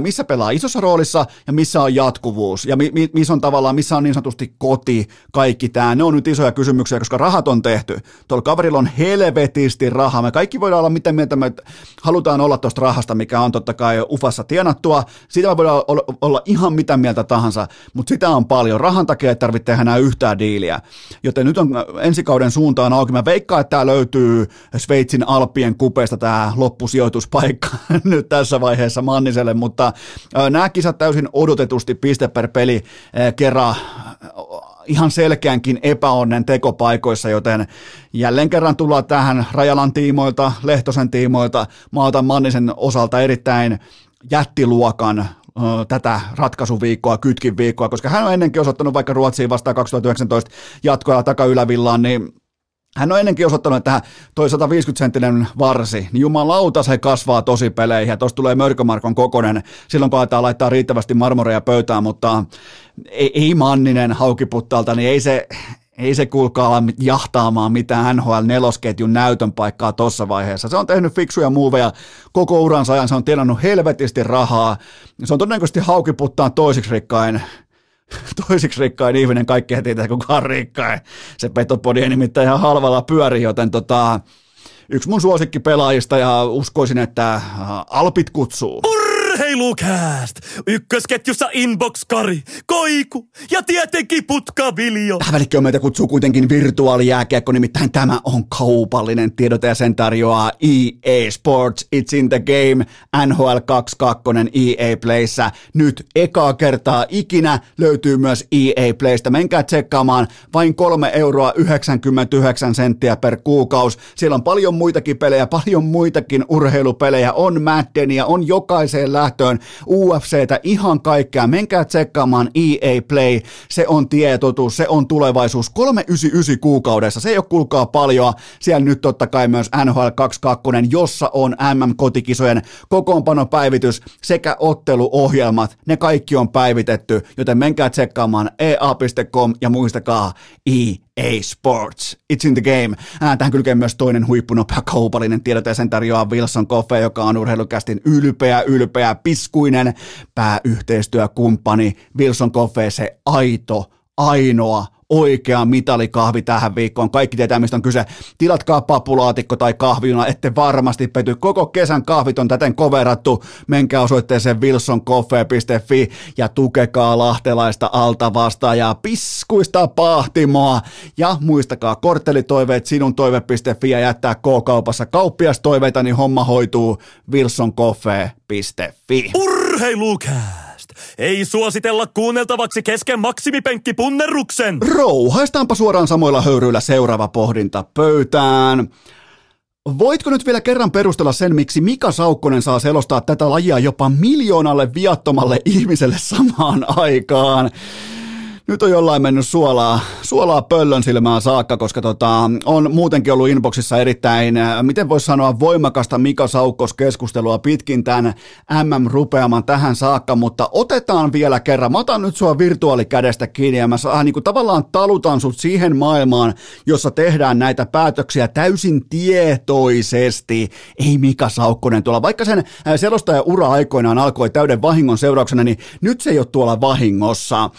missä pelaa isossa roolissa ja missä on jatkuvuus ja missä on tavallaan, missä on niin sanotusti koti, kaikki tämä. Ne on nyt isoja kysymyksiä, koska rahat on tehty. Tuolla kaverilla on helvetisti rahaa. Me kaikki voidaan olla mitä mieltä me halutaan olla tuosta rahasta, mikä on totta kai Ufassa tienattua. Siitä me voidaan olla ihan mitä mieltä tahansa, mutta sitä on paljon. Rahan takia ei tarvitse tehdä enää yhtään diiliä. Joten nyt on ensi kauden suuntaan auki. Mä veikkaan, että tämä löytyy Sveitsin Alppien kupeista tämä loppusijoituspaikka nyt tässä vaiheessa Manniselle, mutta nämä kisat täysin odotetusti piste per peli kerran ihan selkeänkin epäonnen tekopaikoissa, joten jälleen kerran tullaan tähän Rajalan tiimoilta, Lehtosen tiimoilta, maata Mannisen osalta erittäin jättiluokan tätä ratkaisuviikkoa, kytkin viikkoa, koska hän on ennenkin osoittanut vaikka Ruotsiin vastaan 2019 jatkoa takaylävillaan, niin hän on ennenkin osoittanut, että toi 150-senttinen varsi, niin jumalauta se kasvaa tosi peleihin ja tuossa tulee Mörkömarkon kokonen silloin, kun aletaan laittaa riittävästi marmoreja pöytään, mutta ei Manninen haukiputtaalta, niin ei se kuulkaa jahtaamaan mitään NHL-nelosketjun näytön paikkaa tuossa vaiheessa. Se on tehnyt fiksuja muuveja koko uransa ajan, se on tienannut helvetisti rahaa, se on todennäköisesti haukiputtaan toisiksi rikkain ihminen, kaikki ei tiedä kukaan rikkain. Se Petopodi ei nimittäin ihan halvalla pyöri, joten yksi mun suosikkipelaajista ja uskoisin, että Alpit kutsuu. Urheilukääst! Ykkösketjussa Inbox-Kari, Koiku ja tietenkin Putkaviljo. Välikköön meitä kutsuu kuitenkin virtuaalijääkiekko, nimittäin tämä on kaupallinen tiedote ja sen tarjoaa EA Sports. It's in the game, NHL 22 EA Playssä. Nyt ekaa kertaa ikinä löytyy myös EA Playstä. Menkää tsekkaamaan, vain €3,99 per kuukausi. Siellä on paljon muitakin pelejä, paljon muitakin urheilupelejä. On Maddenia, on jokaiseen lähtöön UFCtä, ihan kaikkea. Menkää tsekkaamaan EA Play. Se on tietotus, se on tulevaisuus. 3,99 kuukaudessa. Se ei ole kuulkaa paljoa. Siellä nyt totta kai myös NHL 22, jossa on MM-kotikisojen kokoonpanopäivitys sekä otteluohjelmat. Ne kaikki on päivitetty, joten menkää tsekkaamaan ea.com ja muistakaa EA Sports. It's in the game. Tähän kylkee myös toinen huippunopea kaupallinen tiedote ja sen tarjoaa Wilson Coffee, joka on urheilukästin ylpeä, piskuinen pääyhteistyökumppani. Wilson Coffee, se aito, ainoa, oikea mitalikahvi tähän viikkoon. Kaikki tietää, mistä on kyse. Tilatkaa pappulaatikko tai kahvijuna, ette varmasti pety. Koko kesän kahvit on täten koverattu. Menkää osoitteeseen wilsoncoffee.fi ja tukekaa lahtelaista alta vastaajaa, piskuista pahtimoa. Ja muistakaa korttelitoiveet sinuntoive.fi ja jättää K-kaupassa kauppiastoiveita, niin homma hoituu. wilsoncoffee.fi. Urheilukää! Ei suositella kuunneltavaksi kesken maksimipenkkipunnerruksen. Rouhaistaanpa suoraan samoilla höyryillä seuraava pohdinta pöytään. Voitko nyt vielä kerran perustella sen, miksi Mika Saukkonen saa selostaa tätä lajia jopa 1,000,000 viattomalle ihmiselle samaan aikaan? Nyt on jollain mennyt suolaa pöllön silmään saakka, koska on muutenkin ollut inboxissa erittäin, miten voisi sanoa, voimakasta Mika Saukkos-keskustelua pitkin tämän MM-rupeaman tähän saakka, mutta otetaan vielä kerran. Mä otan nyt sua virtuaalikädestä kiinni ja mä niin tavallaan talutan sut siihen maailmaan, jossa tehdään näitä päätöksiä täysin tietoisesti. Ei Mika Saukkonen tuolla, vaikka sen selostajan ura aikoinaan alkoi täyden vahingon seurauksena, niin nyt se ei ole tuolla vahingossa.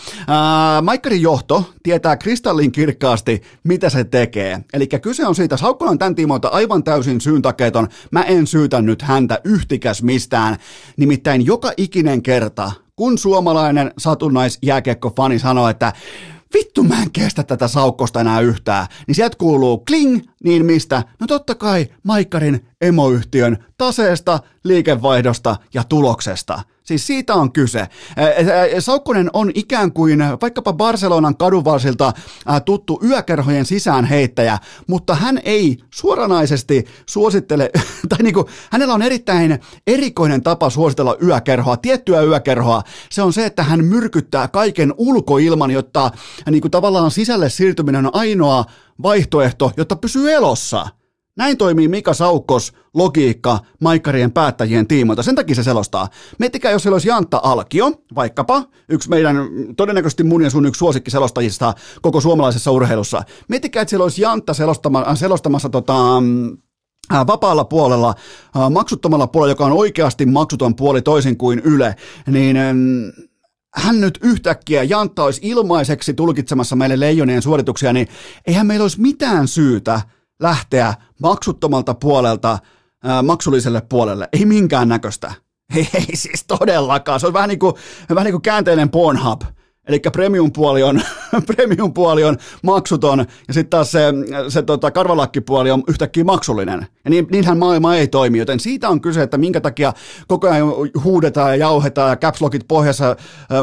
Maikkarin johto tietää kristallin kirkkaasti, mitä se tekee. Eli kyse on siitä, Saukkonen on tämän tiimoilta aivan täysin syyntakeeton. Mä en syytä nyt häntä yhtikäs mistään. Nimittäin joka ikinen kerta, kun suomalainen satunnaisjääkiekkofani sanoo, että vittu mä en kestä tätä Saukkosta enää yhtään, niin sieltä kuuluu kling, niin mistä? No totta kai Maikkarin emoyhtiön taseesta, liikevaihdosta ja tuloksesta. Siis siitä on kyse. Saukkonen on ikään kuin vaikkapa Barcelonan kadunvarsilta tuttu yökerhojen sisäänheittäjä, mutta hän ei suoranaisesti suosittele, tai niinku, hänellä on erittäin erikoinen tapa suositella yökerhoa, tiettyä yökerhoa. Se on se, että hän myrkyttää kaiken ulkoilman, jotta niinku, tavallaan sisälle siirtyminen on ainoa vaihtoehto, jotta pysyy elossa. Näin toimii Mika Saukkos logiikka Maikkarien päättäjien tiimoilta. Sen takia se selostaa. Miettikää, jos siellä olisi Jantta Alkio, vaikkapa, yksi meidän, todennäköisesti mun ja sun yksi suosikkiselostajista koko suomalaisessa urheilussa. Miettikää, että siellä olisi Jantta selostamassa vapaalla puolella, maksuttomalla puolella, joka on oikeasti maksuton puoli toisin kuin Yle, niin hän nyt yhtäkkiä, Jantta olisi ilmaiseksi tulkitsemassa meille leijonien suorituksia, niin eihän meillä olisi mitään syytä lähteä maksuttomalta puolelta maksulliselle puolelle. Ei minkään näköistä. Ei siis todellakaan. Se on vähän niin kuin käänteinen Pornhub. Eli premium-puoli on maksuton ja sitten taas se karvalakkipuoli on yhtäkkiä maksullinen. Ja niinhän maailma ei toimi, joten siitä on kyse, että minkä takia koko ajan huudetaan ja jauhetaan ja capslokit pohjassa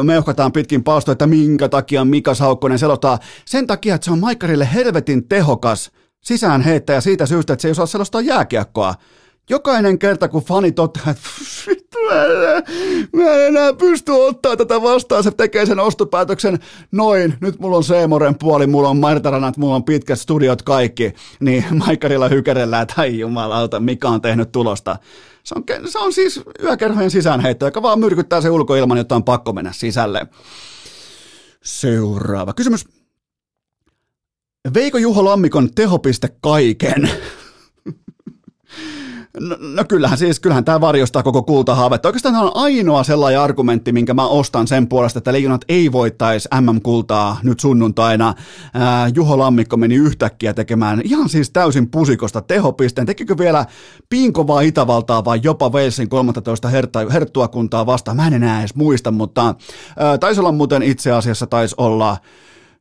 meuhkataan pitkin palstoja, että minkä takia Mika Saukkonen selostaa. Sen takia, että se on Maikkarille helvetin tehokas sisäänheittäjä siitä syystä, että se ei osaa selostaa jääkiekkoa. Jokainen kerta, kun fani toteaa, että mä en enää pysty ottaa tätä vastaan, se tekee sen ostopäätöksen noin, nyt mulla on Seemoren puoli, mulla on Martaranat, mulla on pitkät studiot kaikki, niin Maikkarilla hykerellään, että ai jumalauta, Mika on tehnyt tulosta. Se on siis yökerhojen sisäänheitto, joka vaan myrkyttää se ulkoilman, jotta on pakko mennä sisälle. Seuraava kysymys. Veikö Juho Lammikon teho piste kaiken? No kyllähän siis, kyllähän tämä varjostaa koko kultahaavetta. Oikeastaan tämä on ainoa sellainen argumentti, minkä mä ostan sen puolesta, että Leijonat ei voittaisi MM-kultaa nyt sunnuntaina. Juho Lammikko meni yhtäkkiä tekemään ihan siis täysin pusikosta tehopisteen. Tekikö vielä pinkovaa Itävaltaa vai jopa Walesin 13 herttuakuntaa vastaan? Mä en enää edes muista, mutta taisi olla muuten itse asiassa, taisi olla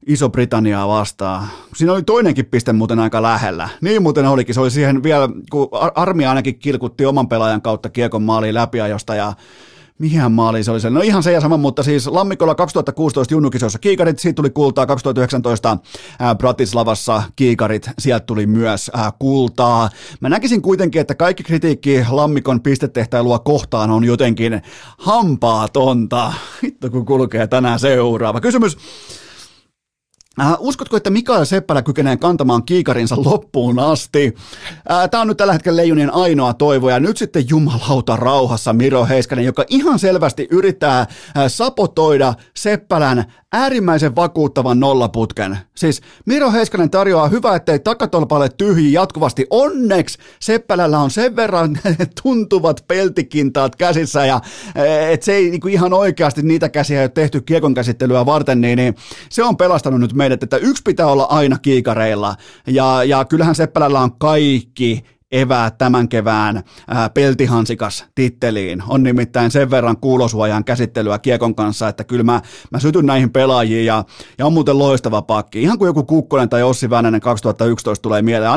Iso-Britanniaa vastaan. Siinä oli toinenkin piste muuten aika lähellä. Niin muuten olikin. Se oli siihen vielä, kun armia ainakin kilkutti oman pelaajan kautta kiekon maaliin läpiajosta ja mihin maaliin se oli se? No ihan se ja sama, mutta siis Lammikolla 2016 junnukisoissa kiikarit, siitä tuli kultaa. 2019 Bratislavassa kiikarit, sieltä tuli myös kultaa. Mä näkisin kuitenkin, että kaikki kritiikki Lammikon pistetehtailua kohtaan on jotenkin hampaatonta. Hitto kun kulkee tänään seuraava kysymys. Uskotko, että Mikael Seppälä kykenee kantamaan kiikarinsa loppuun asti? Tämä on nyt tällä hetkellä Leijonien ainoa toivo, ja nyt sitten jumalauta rauhassa Miro Heiskanen, joka ihan selvästi yrittää sabotoida Seppälän äärimmäisen vakuuttavan nollaputken. Siis Miro Heiskanen tarjoaa hyvää, ettei takatolpalle tyhjiä jatkuvasti. Onneksi Seppälällä on sen verran tuntuvat peltikintaat käsissä, ja et se ei niinku ihan oikeasti niitä käsiä ole tehty kiekon käsittelyä varten, niin se on pelastanut nyt meidät, että yksi pitää olla aina kiikareilla, ja kyllähän Seppälällä on kaikki eväät tämän kevään peltihansikas titteliin. On nimittäin sen verran kuulosuojan käsittelyä kiekon kanssa, että kyllä mä sytyn näihin pelaajiin, ja on muuten loistava pakki. Ihan kuin joku Kukkonen tai Ossi Väänänen 2011 tulee mieleen.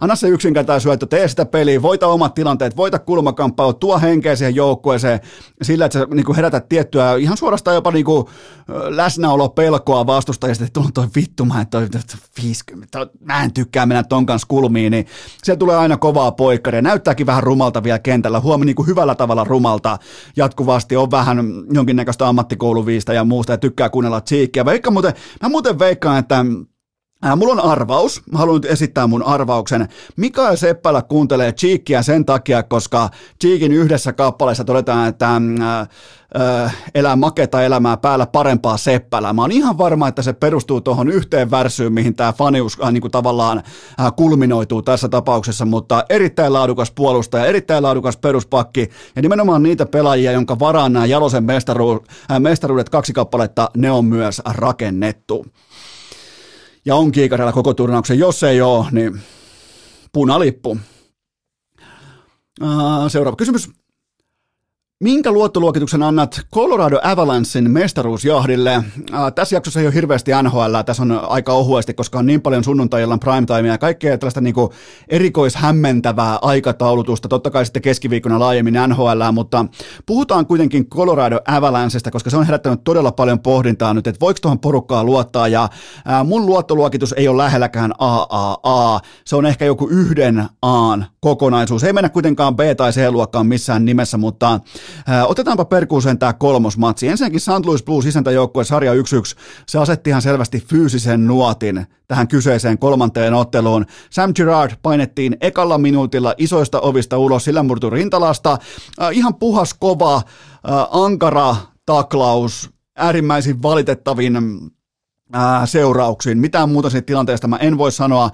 Anna se yksinkertainen syöttö, tee sitä peliä, voita omat tilanteet, voita kulmakamppaa, tuo henkeä siihen joukkueeseen sillä, että sä niin herätät tiettyä, ihan suorastaan jopa niin läsnäolopelkoa vastustajista, että tuolla on toi vittu, mä en tykkää mennä ton kanssa kulmiin, niin siellä tulee aina kovaa poikkaria. Näyttääkin vähän rumalta vielä kentällä. Huomi niin kuin hyvällä tavalla rumalta. Jatkuvasti on vähän jonkinnäköistä ammattikouluviista ja muusta ja tykkää kuunnella tsiikkiä. Mä muuten veikkaan, että mulla on arvaus. Mä haluan nyt esittää mun arvauksen. Mikael Seppälä kuuntelee Cheekkiä sen takia, koska Cheekin yhdessä kappaleessa todetaan, että elää maketa elämää päällä parempaa Seppälää. Mä oon ihan varma, että se perustuu tuohon yhteen värsyyn, mihin tämä fanius niin tavallaan kulminoituu tässä tapauksessa, mutta erittäin laadukas puolustaja, erittäin laadukas peruspakki ja nimenomaan niitä pelaajia, jonka varaan nämä Jalosen mestaruudet 2 kappaletta, ne on myös rakennettu. Ja on kiikarilla koko turnauksen. Jos ei ole, niin punalippu. Seuraava kysymys. Minkä luottoluokituksen annat Colorado Avalanchen mestaruusjahdille? Tässä jaksossa ei ole hirveästi NHL, tässä on aika ohuesti, koska on niin paljon sunnuntai-illan primetimea ja kaikkea tällaista niinku erikoishämmentävää aikataulutusta, totta kai sitten keskiviikkona laajemmin NHL, mutta puhutaan kuitenkin Colorado Avalanchesta, koska se on herättänyt todella paljon pohdintaa nyt, että voiko tuohon porukkaa luottaa, ja mun luottoluokitus ei ole lähelläkään AAA, se on ehkä joku 1 Aan kokonaisuus, ei mennä kuitenkaan B- tai C-luokkaan missään nimessä, mutta otetaanpa perkuuseen tämä 3. matsi. Ensinnäkin St. Louis Blues isäntäjoukkue sarja 1-1. Se asetti ihan selvästi fyysisen nuotin tähän kyseiseen 3. otteluun. Sam Girard painettiin ekalla minuutilla isoista ovista ulos, sillä murtui rintalasta. Ihan puhas, kova, ankara taklaus, äärimmäisin valitettavin seurauksiin. Mitään muuta siitä tilanteesta mä en voi sanoa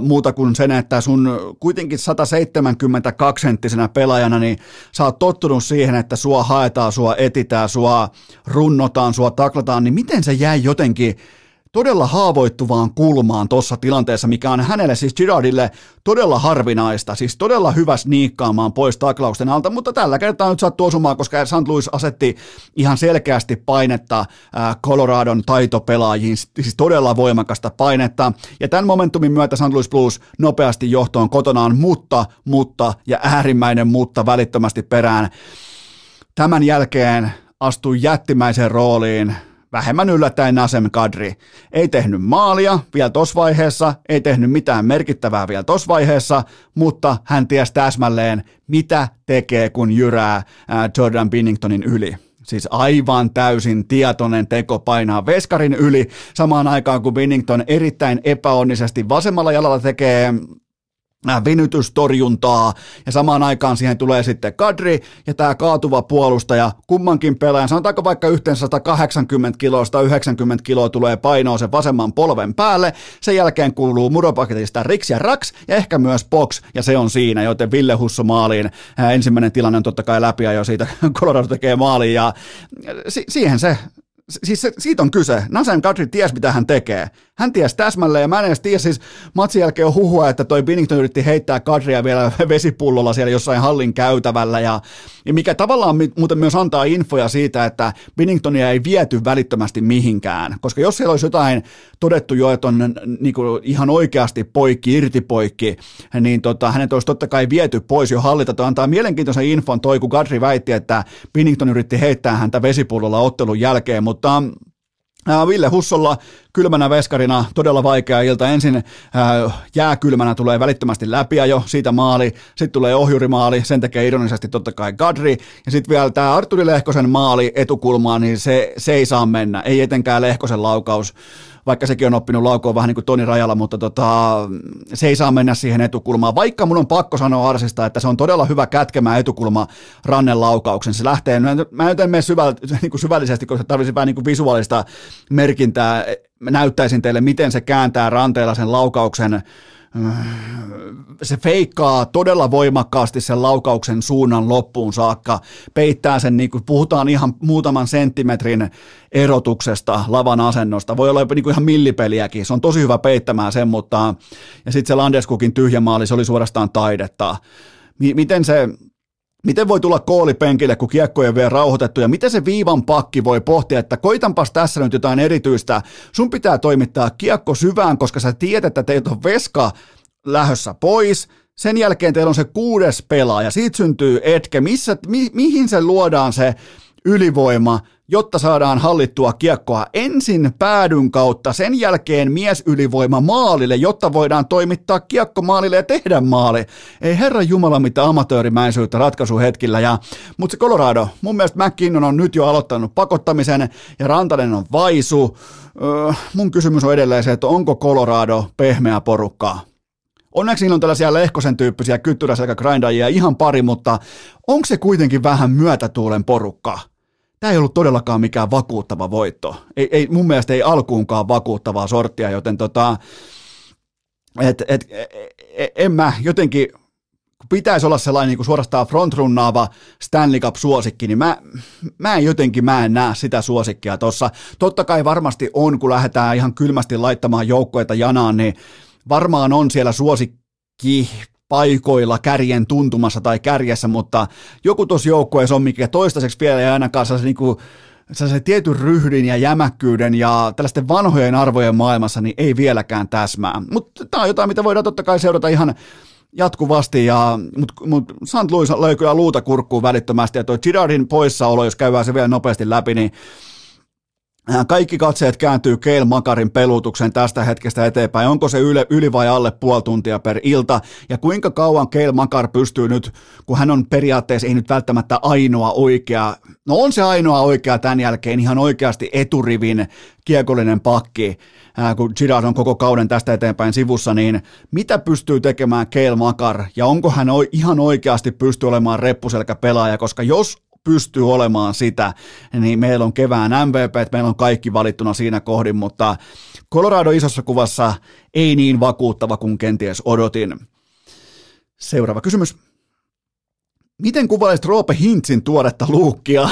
muuta kuin sen, että sun kuitenkin 172-senttisenä pelaajana, niin sä oot tottunut siihen, että sua haetaan, sua etitään, sua runnotaan, sua taklataan, niin miten se jäi jotenkin todella haavoittuvaan kulmaan tuossa tilanteessa, mikä on hänelle, siis Girardille, todella harvinaista, siis todella hyvä sniikkaamaan pois taklausten alta, mutta tällä kertaa nyt sattuu osumaan, koska St. Louis asetti ihan selkeästi painetta Coloradon taitopelaajiin, siis todella voimakasta painetta, ja tämän momentumin myötä St. Louis Blues nopeasti johtoon kotonaan, mutta, ja äärimmäinen mutta välittömästi perään. Tämän jälkeen astui jättimäiseen rooliin vähemmän yllättäen Nazem Kadri. Ei tehnyt maalia vielä tuossa vaiheessa, ei tehnyt mitään merkittävää vielä tuossa vaiheessa, mutta hän tiesi täsmälleen, mitä tekee, kun jyrää Jordan Binningtonin yli. Siis aivan täysin tietoinen teko painaa veskarin yli, samaan aikaan kun Binnington erittäin epäonnisesti vasemmalla jalalla tekee venytystorjuntaa, ja samaan aikaan siihen tulee sitten Kadri ja tämä kaatuva puolustaja, kummankin pelaajan, sanotaanko vaikka yhteensä 180 kiloa, 190 kiloa tulee painoa sen vasemman polven päälle, sen jälkeen kuuluu muropaketista riks ja raks, ja ehkä myös box, ja se on siinä, joten Ville Husso maaliin, ensimmäinen tilanne on totta kai läpi, ja jo siitä Colorado tekee maaliin, ja siihen se, siis siitä on kyse. Nazem Kadri ties, mitä hän tekee. Hän ties täsmälleen, ja mä en edes tiedä, siis matsin jälkeen on huhua, että toi Binnington yritti heittää Kadria vielä vesipullolla siellä jossain hallin käytävällä, ja mikä tavallaan muuten myös antaa infoja siitä, että Binningtonia ei viety välittömästi mihinkään, koska jos siellä olisi jotain todettu jo, että on niin kuin ihan oikeasti poikki, irti poikki, niin hänet olisi totta kai viety pois jo hallita. Toi antaa mielenkiintoisen infon toi, kun Kadri väitti, että Binnington yritti heittää häntä vesipullolla ottelun jälkeen, mutta Ville Hussolla kylmänä veskarina todella vaikea ilta. Ensin jääkylmänä tulee välittömästi läpi ja jo siitä maali, sitten tulee ohjurimaali, sen tekee ironisesti totta kai Kadri, ja sitten vielä tämä Arturi Lehkosen maali etukulmaan, niin se ei saa mennä, ei etenkään Lehkosen laukaus, vaikka sekin on oppinut laukoon vähän niin kuin Toni Rajala, mutta se ei saa mennä siihen etukulmaan, vaikka mun on pakko sanoa Arsista, että se on todella hyvä kätkemään etukulma rannen laukauksen. Se lähtee, mä en mene syvällisesti, koska tarvitsin vähän niin kuin visuaalista merkintää, mä näyttäisin teille, miten se kääntää ranteella sen laukauksen. Se feikkaa todella voimakkaasti sen laukauksen suunnan loppuun saakka, peittää sen, niin kuin puhutaan ihan muutaman senttimetrin erotuksesta lavan asennosta, voi olla niin kuin ihan millipeliäkin, se on tosi hyvä peittämään sen, mutta ja sitten se Landeskukin tyhjä maali, se oli suorastaan taidetta. Miten voi tulla koolipenkille, kun kiekko ei ole vielä rauhoitettu, ja miten se viivan pakki voi pohtia, että koitanpas tässä nyt jotain erityistä, sun pitää toimittaa kiekko syvään, koska sä tiedät, että teiltä on veska lähössä pois, sen jälkeen teillä on se 6. pelaaja, siitä syntyy etke, mihin se luodaan se ylivoima, jotta saadaan hallittua kiekkoa ensin päädyn kautta, sen jälkeen miesylivoima maalille, jotta voidaan toimittaa kiekko maalille ja tehdä maali. Ei herran jumala mitä amatöörimäisyyttä ratkaisuhetkillä. Mutta se Colorado, mun mielestä McKinnon on nyt jo aloittanut pakottamisen ja Rantanen on vaisu. Mun kysymys on edelleen se, että onko Colorado pehmeä porukkaa? Onneksi niillä on tällaisia Lehkosen tyyppisiä kyttyräselkägrindajia ihan pari, mutta onko se kuitenkin vähän myötätuulen porukkaa? Tämä ei ollut todellakaan mikään vakuuttava voitto. Ei, mun mielestä ei alkuunkaan vakuuttavaa sorttia, joten en mä jotenkin, kun pitäisi olla sellainen niin kuin suorastaan frontrunnaava Stanley Cup-suosikki, niin mä en näe sitä suosikkia tuossa. Totta kai varmasti on, kun lähdetään ihan kylmästi laittamaan joukkoita janaan, niin varmaan on siellä suosikki paikoilla kärjen tuntumassa tai kärjessä, mutta joku tuossa joukkueessa on, mikä toistaiseksi vielä ei ainakaan sellaisen tietyn ryhdin ja jämäkkyyden ja tällaisten vanhojen arvojen maailmassa, niin ei vieläkään täsmää. Mutta tämä on jotain, mitä voidaan totta kai seurata ihan jatkuvasti, mutta St. Louis löi kyllä luuta kurkkuun välittömästi, ja tuo Girardin poissaolo, jos käydään se vielä nopeasti läpi, niin kaikki katseet kääntyy Cale Makarin peluutukseen tästä hetkestä eteenpäin. Onko se yli vai alle puoli tuntia per ilta? Ja kuinka kauan Cale Makar pystyy nyt, kun hän on periaatteessa ei nyt välttämättä ainoa oikea, no on se ainoa oikea tämän jälkeen ihan oikeasti eturivin kiekollinen pakki, kun Girard on koko kauden tästä eteenpäin sivussa, niin mitä pystyy tekemään Cale Makar? Ja onko hän ihan oikeasti pystyy olemaan reppuselkä pelaaja, koska jos pystyy olemaan sitä, niin meillä on kevään MVP, että meillä on kaikki valittuna siinä kohdin, mutta Colorado isossa kuvassa ei niin vakuuttava kuin kenties odotin. Seuraava kysymys. Miten kuvailisit Roope Hintzin tuoretta luukkia?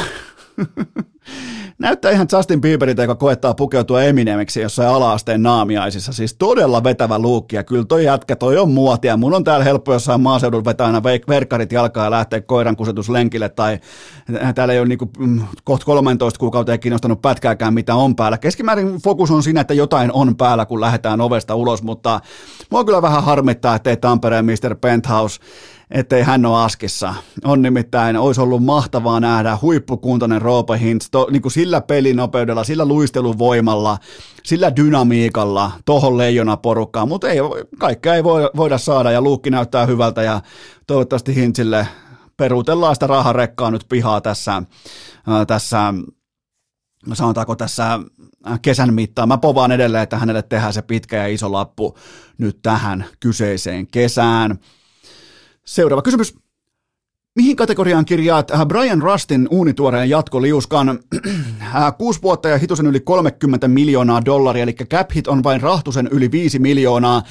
Näyttää ihan Justin Bieberiltä, joka koettaa pukeutua Eminemiksi jossain ala-asteen naamiaisissa. Siis todella vetävä luukki, ja kyllä toi jätkä, toi on muotia. Mun on täällä helppo jossain maaseudulla vetää aina verkkarit jalkaan ja lähteä koiran kusetuslenkille, tai täällä ei ole niinku kohta 13 kuukautta ei kiinnostanut pätkääkään, mitä on päällä. Keskimäärin fokus on siinä, että jotain on päällä, kun lähdetään ovesta ulos, mutta mua kyllä vähän harmittaa, ettei Tampereen Mr. Penthouse, ettei hän ole askissa. On nimittäin, olisi ollut mahtavaa nähdä huippukuntainen Roope Hintz niin kuin sillä pelinopeudella, sillä luisteluvoimalla, sillä dynamiikalla tohon leijonaporukkaan, mutta kaikkea ei voida saada, ja luukki näyttää hyvältä, ja toivottavasti Hintzille peruutellaan sitä raharekkaa nyt pihaa tässä sanotaanko tässä kesän mittaan, mä povaan edelleen, että hänelle tehdään se pitkä ja iso lappu nyt tähän kyseiseen kesään. Seuraava kysymys. Mihin kategoriaan kirjaat Brian Rustin uunituoreen jatkoliuskan? 6 vuotta ja hitusen yli $30 miljoonaa, eli cap hit on vain rahtusen yli $5 miljoonaa.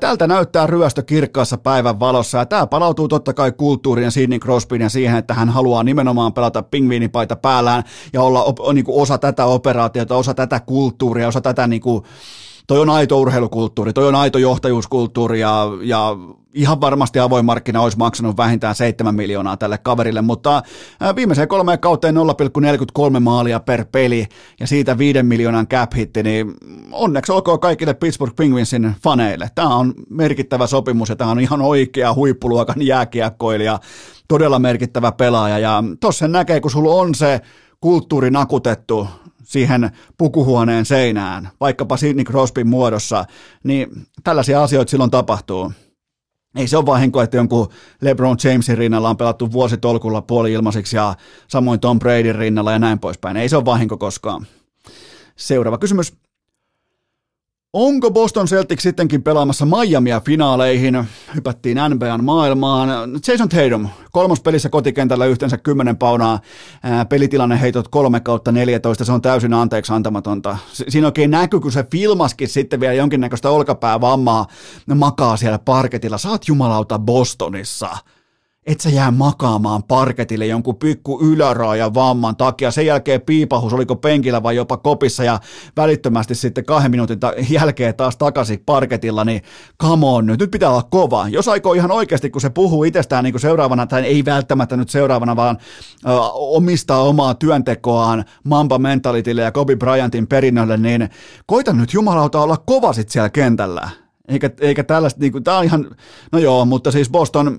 Tältä näyttää ryöstö kirkkaassa päivän valossa. Tämä palautuu totta kai kulttuuriin, Sidney Crosbyin ja siihen, että hän haluaa nimenomaan pelata pingviinipaita päällään ja olla niinku osa tätä operaatiota, osa tätä kulttuuria, osa tätä niinku... Toi on aito urheilukulttuuri, toi on aito johtajuuskulttuuri ja ihan varmasti avoin markkina olisi maksanut vähintään $7 miljoonaa tälle kaverille, mutta viimeiseen 3 kauteen 0,43 maalia per peli ja siitä $5 miljoonan cap-hitti, niin onneksi olkoon kaikille Pittsburgh Penguinsin faneille. Tämä on merkittävä sopimus ja tämä on ihan oikea huippuluokan jääkiekkoilija, todella merkittävä pelaaja ja tossa sen näkee, kun sulla on se kulttuuri nakutettu siihen pukuhuoneen seinään, vaikkapa Sidney Crosbyn muodossa, niin tällaisia asioita silloin tapahtuu. Ei se ole vahinko, että jonkun LeBron Jamesin rinnalla on pelattu vuositolkulla puoli-ilmaisiksi ja samoin Tom Bradyn rinnalla ja näin poispäin. Ei se ole vahinko koskaan. Seuraava kysymys. Onko Boston Celtics sittenkin pelaamassa Miamia finaaleihin? Hypättiin NBAn maailmaan. Jason Tatum, 3. pelissä kotikentällä yhteensä 10 paunaa. Pelitilanne heitot 3/14, se on täysin anteeksi antamatonta. Siinä oikein näkyy, kun se filmaskin sitten vielä jonkinnäköistä olkapäävammaa makaa siellä parketilla. Sä oot jumalauta Bostonissa. Et sä jää makaamaan parketille jonkun pikku yläraajan vamman takia. Sen jälkeen piipahus, oliko penkillä vai jopa kopissa ja välittömästi sitten 2 minuutin jälkeen taas takaisin parketilla, niin come on nyt. Nyt pitää olla kova. Jos aikoo ihan oikeasti, kun se puhuu itsestään niin seuraavana, tai ei välttämättä nyt seuraavana, vaan omistaa omaa työntekoaan Mamba Mentalitille ja Kobe Bryantin perinnölle, niin koita nyt jumalauta olla kova sit siellä kentällä. Eikä tällaista, niin kuin, tää on ihan, no joo, mutta siis Boston...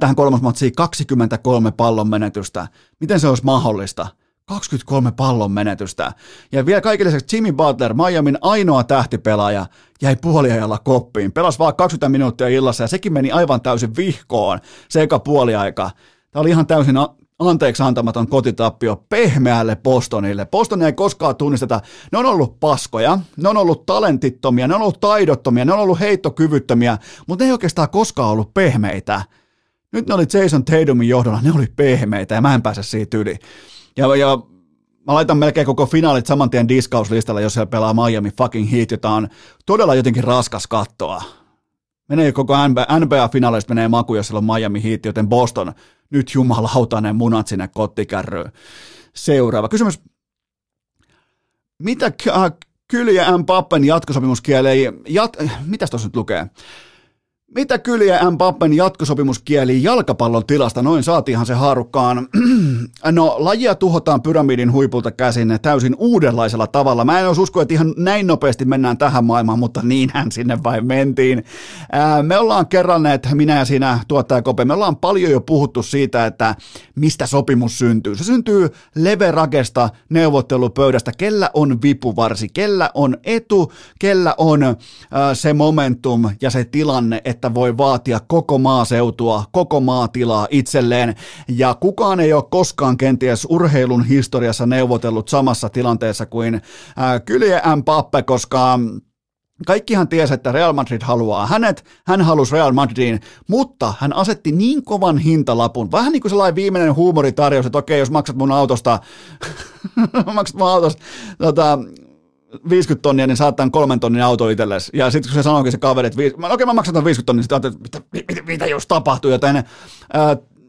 Tähän 3. matsiin 23 pallon menetystä. Miten se olisi mahdollista? 23 pallon menetystä. Ja vielä kaikille lisäksi Jimmy Butler, Miamin ainoa tähtipelaaja, jäi puoliajalla koppiin. Pelasi vaan 20 minuuttia illassa ja sekin meni aivan täysin vihkoon se eka puoliaika. Tämä oli ihan täysin anteeksi antamaton kotitappio pehmeälle Bostonille. Bostonia ei koskaan tunnisteta. Ne on ollut paskoja, ne on ollut talentittomia, ne on ollut taidottomia, ne on ollut heittokyvyttömiä, mutta ne ei oikeastaan koskaan ollut pehmeitä. Nyt ne oli Jason Tatumin johdolla, ne oli pehmeitä ja mä en pääse siitä yli. Ja mä laitan melkein koko finaalit saman tien diskauslistalle, jos siellä pelaa Miami fucking Heat, jota on todella jotenkin raskas kattoa. Menee koko NBA-finaalista menee maku, jos siellä on Miami Heat, joten Boston, nyt jumalauta ne munat sinne kottikärryyn. Seuraava kysymys. Mitä Kylian Mbappén jatkosopimuskieleen, mitäs tuossa nyt lukee? Mitä Kylian Mbappén jatkosopimus kieli jalkapallon tilasta? Noin saatiinhan se haarukkaan. No, lajia tuhotaan pyramidin huipulta käsin täysin uudenlaisella tavalla. Mä en olisi usko, että ihan näin nopeasti mennään tähän maailmaan, mutta niinhän sinne vain mentiin. Me ollaan kerranneet, minä ja sinä, tuottaja Kope, me ollaan paljon jo puhuttu siitä, että mistä sopimus syntyy. Se syntyy leveragesta neuvottelupöydästä. Kellä on vipuvarsi, kellä on etu, kellä on se momentum ja se tilanne, että voi vaatia koko maaseutua, koko maatilaa itselleen, ja kukaan ei ole koskaan kenties urheilun historiassa neuvotellut samassa tilanteessa kuin Kylian Mbappé, koska kaikkihan tiesi, että Real Madrid haluaa hänet, hän halusi Real Madridin, mutta hän asetti niin kovan hintalapun, vähän niin kuin sellainen viimeinen huumoritarjous, että okei, jos maksat mun autosta, tota, 50 tonnia, niin saat tämän 3 tonnin auto itsellesi. Ja sitten kun se sanoikin se kaveri, että okei, mä maksan tämän 50 tonnia, niin sitten ajattelin, että mitä jos tapahtuu, joten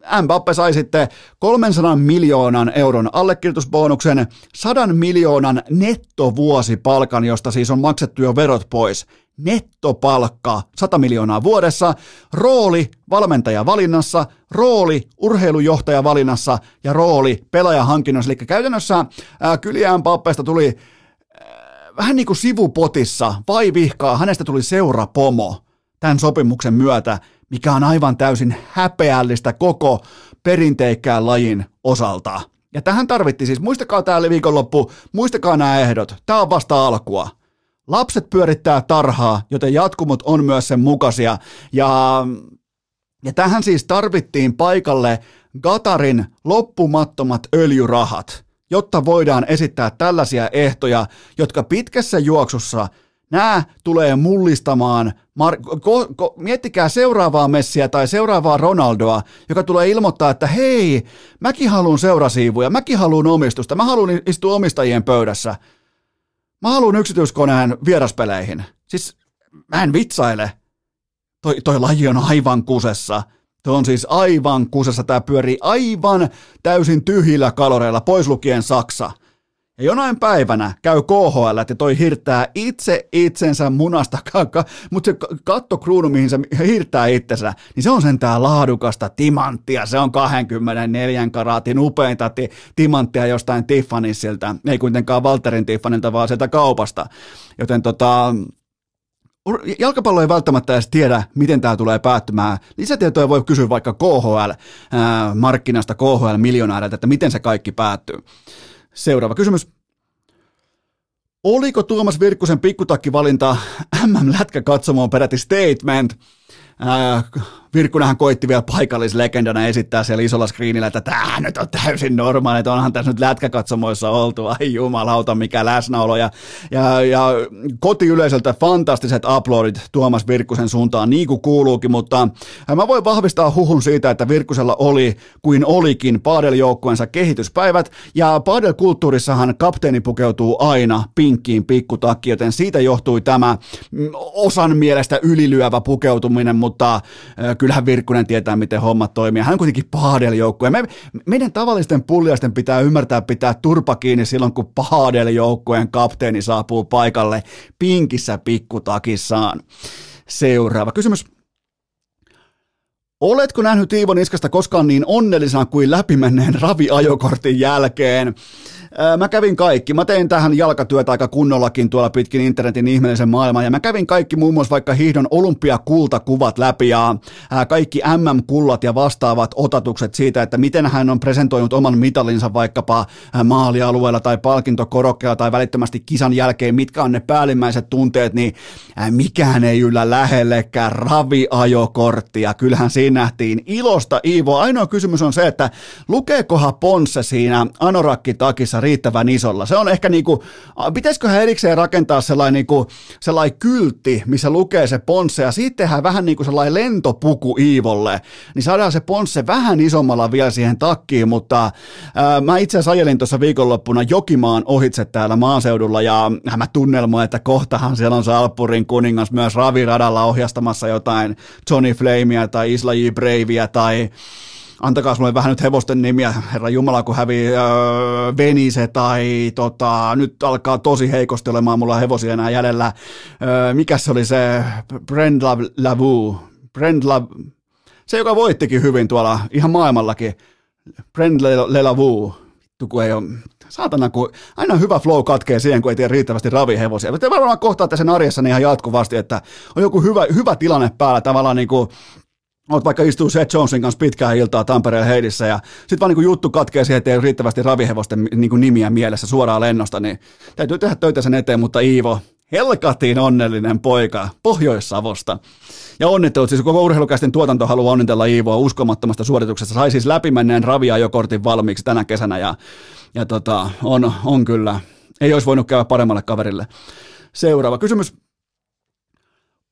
Mbappé sai sitten 300 miljoonan euron allekirjoitusbonuksen, 100 miljoonan nettovuosipalkan, josta siis on maksettu jo verot pois. Nettopalkka 100 miljoonaa vuodessa, rooli valmentajavalinnassa, rooli urheilujohtajavalinnassa ja rooli pelaajahankinnossa. Eli käytännössä Kylian Mbappésta tuli vähän niin kuin sivupotissa, vai vihkaa, hänestä tuli seurapomo tämän sopimuksen myötä, mikä on aivan täysin häpeällistä koko perinteikkään lajin osalta. Ja tähän tarvittiin siis, muistakaa täällä viikonloppu, muistakaa nämä ehdot, tämä on vasta alkua. Lapset pyörittää tarhaa, joten jatkumot on myös sen mukaisia. Ja tähän siis tarvittiin paikalle Qatarin loppumattomat öljyrahat. jotta voidaan esittää tällaisia ehtoja, jotka pitkässä juoksussa nämä tulee mullistamaan. Miettikää seuraavaa Messiä tai seuraavaa Ronaldoa, joka tulee ilmoittaa, että hei, mäkin haluan seurasiivuja, mäkin haluan omistusta, mä haluan istua omistajien pöydässä. Mä haluan yksityiskoneen vieraspeleihin. Siis mä en vitsaile. Toi laji on aivan kusessa. Se on siis aivan kusessa. Tää pyörii aivan täysin tyhjillä kaloreilla, pois lukien Saksa. Ja jonain päivänä käy KHL, että toi hirttää itse itsensä munasta, mutta se kattokruunu, mihin se hirttää itsensä, niin se on sentään laadukasta timanttia. Se on 24 karaatin upeinta timanttia jostain Tiffanissilta, ei kuitenkaan Walterin Tiffanilta, vaan sieltä kaupasta. Joten jalkapallo ei välttämättä edes tiedä, miten tämä tulee päättymään. Lisätietoja voi kysyä vaikka KHL-markkinasta, KHL-miljonääriltä, että miten se kaikki päättyy. Seuraava kysymys. Oliko Tuomas Virkkusen pikkutakkivalinta MM-lätkäkatsomoon peräti statement? Virkkunenhan koitti vielä paikallislegendana esittää siellä isolla screenillä, että tämä nyt on täysin normaali, että onhan tässä nyt lätkäkatsomoissa oltu, ai jumalauta mikä läsnäolo, ja kotiyleisöltä fantastiset uploadit Tuomas Virkkusen suuntaan niin kuin kuuluukin, mutta mä voin vahvistaa huhun siitä, että Virkkusella oli kuin olikin padeljoukkueensa kehityspäivät, ja padelkulttuurissahan kapteeni pukeutuu aina pinkkiin pikkutakki, joten siitä johtui tämä osan mielestä ylilyövä pukeutuminen, mutta kyllähän Virkkunen tietää, miten hommat toimii. Hän on kuitenkin paadeljoukkue. Meidän tavallisten pulliaisten pitää ymmärtää pitää turpa kiinni silloin, kun paadeljoukkueen kapteeni saapuu paikalle pinkissä pikkutakissaan. Seuraava kysymys. Oletko nähnyt Iivo Niskasta koskaan niin onnellisena kuin läpimenneen raviajokortin jälkeen? Mä kävin kaikki. Mä tein tähän jalkatyötä aika kunnollakin tuolla pitkin internetin ihmeellisen maailman, ja mä kävin kaikki muun muassa vaikka hiihdon olympiakultakuvat läpi ja kaikki MM-kullat ja vastaavat otatukset siitä, että miten hän on presentoinut oman mitalinsa vaikkapa maalialueella tai palkintokorokkeella tai välittömästi kisan jälkeen, mitkä on ne päällimmäiset tunteet, niin mikään ei yllä lähellekään raviajokorttia. Kyllähän siinä nähtiin ilosta, Iivo. Ainoa kysymys on se, että lukeekohan Ponsse siinä anorakkitakissa riittävän isolla. Se on ehkä niinku, pitäisiköhän erikseen rakentaa sellainen kyltti, missä lukee se Ponsse, ja sitten tehdään vähän niinku sellainen lentopuku Iivolle, niin saadaan se Ponsse vähän isommalla vielä siihen takkiin, mutta mä itse asiassa ajelin tuossa viikonloppuna Jokimaan ohitse täällä maaseudulla, ja mä tunnelmoin, että kohtahan siellä on se Alppurin kuningas myös raviradalla ohjastamassa jotain Johnny Flamea tai Isla J. Bravea tai antakaa mulle vähän nyt hevosten nimiä, herra jumala, kun hävii Venise tai nyt alkaa tosi heikosti olemaan mulla hevosia enää jäljellä. Mikäs se oli se Brend Lavoux, se joka voittikin hyvin tuolla ihan maailmallakin, Brend Lavoux, vittu kun ei ole, saatana kun aina hyvä flow katkee siihen, kun ei tiedä riittävästi ravihevosia. Mutta varmaan kohtaatte sen arjessani ihan jatkuvasti, että on joku hyvä tilanne päällä tavallaan niin kuin olet vaikka istuu Seth Jonesin kanssa pitkään iltaa Tampereen Heidissä, ja sitten vaan niin juttu katkee siihen, että ei ole riittävästi ravihevosten niin nimiä mielessä suoraan lennosta, niin täytyy tehdä töitä sen eteen, mutta Iivo, helkatiin onnellinen poika Pohjois-Savosta. Ja onnittelut, siis koko Urheilukästin tuotanto haluaa onnitella Iivoa uskomattomasta suorituksesta. Sai siis läpimenneen raviajokortin valmiiksi tänä kesänä, ja on kyllä, ei olisi voinut käydä paremmalle kaverille. Seuraava kysymys.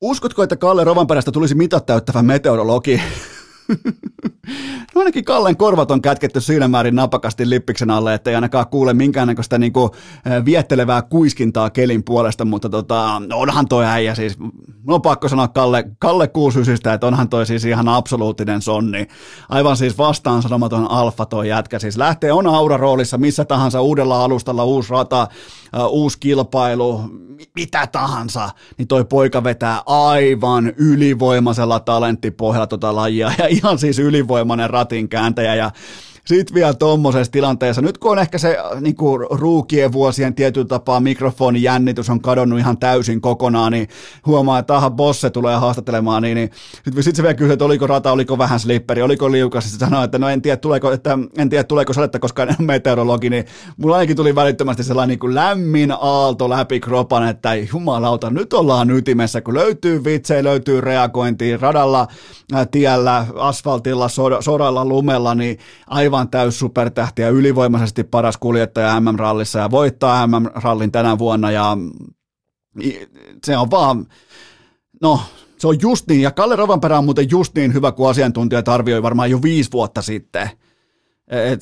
Uskotko, että Kalle Rovanperästä tulisi mitat täyttävä meteorologi? No ainakin Kallen korvat on kätketty siinä määrin napakasti lippiksen alle, ettei ainakaan kuule minkäännäköistä niinku viettelevää kuiskintaa kelin puolesta, mutta onhan toi äijä siis, no pakko sanoa Kalle Kuusysistä, että onhan toi siis ihan absoluuttinen sonni, aivan siis vastaansanomaton alfa toi jätkä, siis lähtee on aura roolissa missä tahansa uudella alustalla, uusi rata, uusi kilpailu, mitä tahansa, niin toi poika vetää aivan ylivoimaisella talenttipohjalla tota lajia ja ihan siis ylivoimainen ratinkääntäjä ja sitten vielä tuommoisessa tilanteessa, nyt kun on ehkä se niin kuin ruukien vuosien tietyllä tapaa mikrofonin jännitys on kadonnut ihan täysin kokonaan, niin huomaa, että aha, Bosse tulee haastattelemaan, niin sitten se vielä kysyy, että oliko rata, oliko vähän slipperi, oliko liukas, sitten sanoo, että no en tiedä tuleeko sadetta, koska en ole meteorologi, niin mulla ainakin tuli välittömästi sellainen niin kuin lämmin aalto läpi kropan, että jumalauta, nyt ollaan ytimessä, kun löytyy vitsejä, löytyy reagointia radalla, tiellä, asfaltilla, sodalla, lumella, niin aivan aivan täys supertähti ja ylivoimaisesti paras kuljettaja MM-rallissa ja voittaa MM-rallin tänä vuonna ja se on vaan, no se on just niin, ja Kalle Rovanperä on muuten just niin hyvä kuin asiantuntijat arvioi varmaan jo 5 vuotta sitten,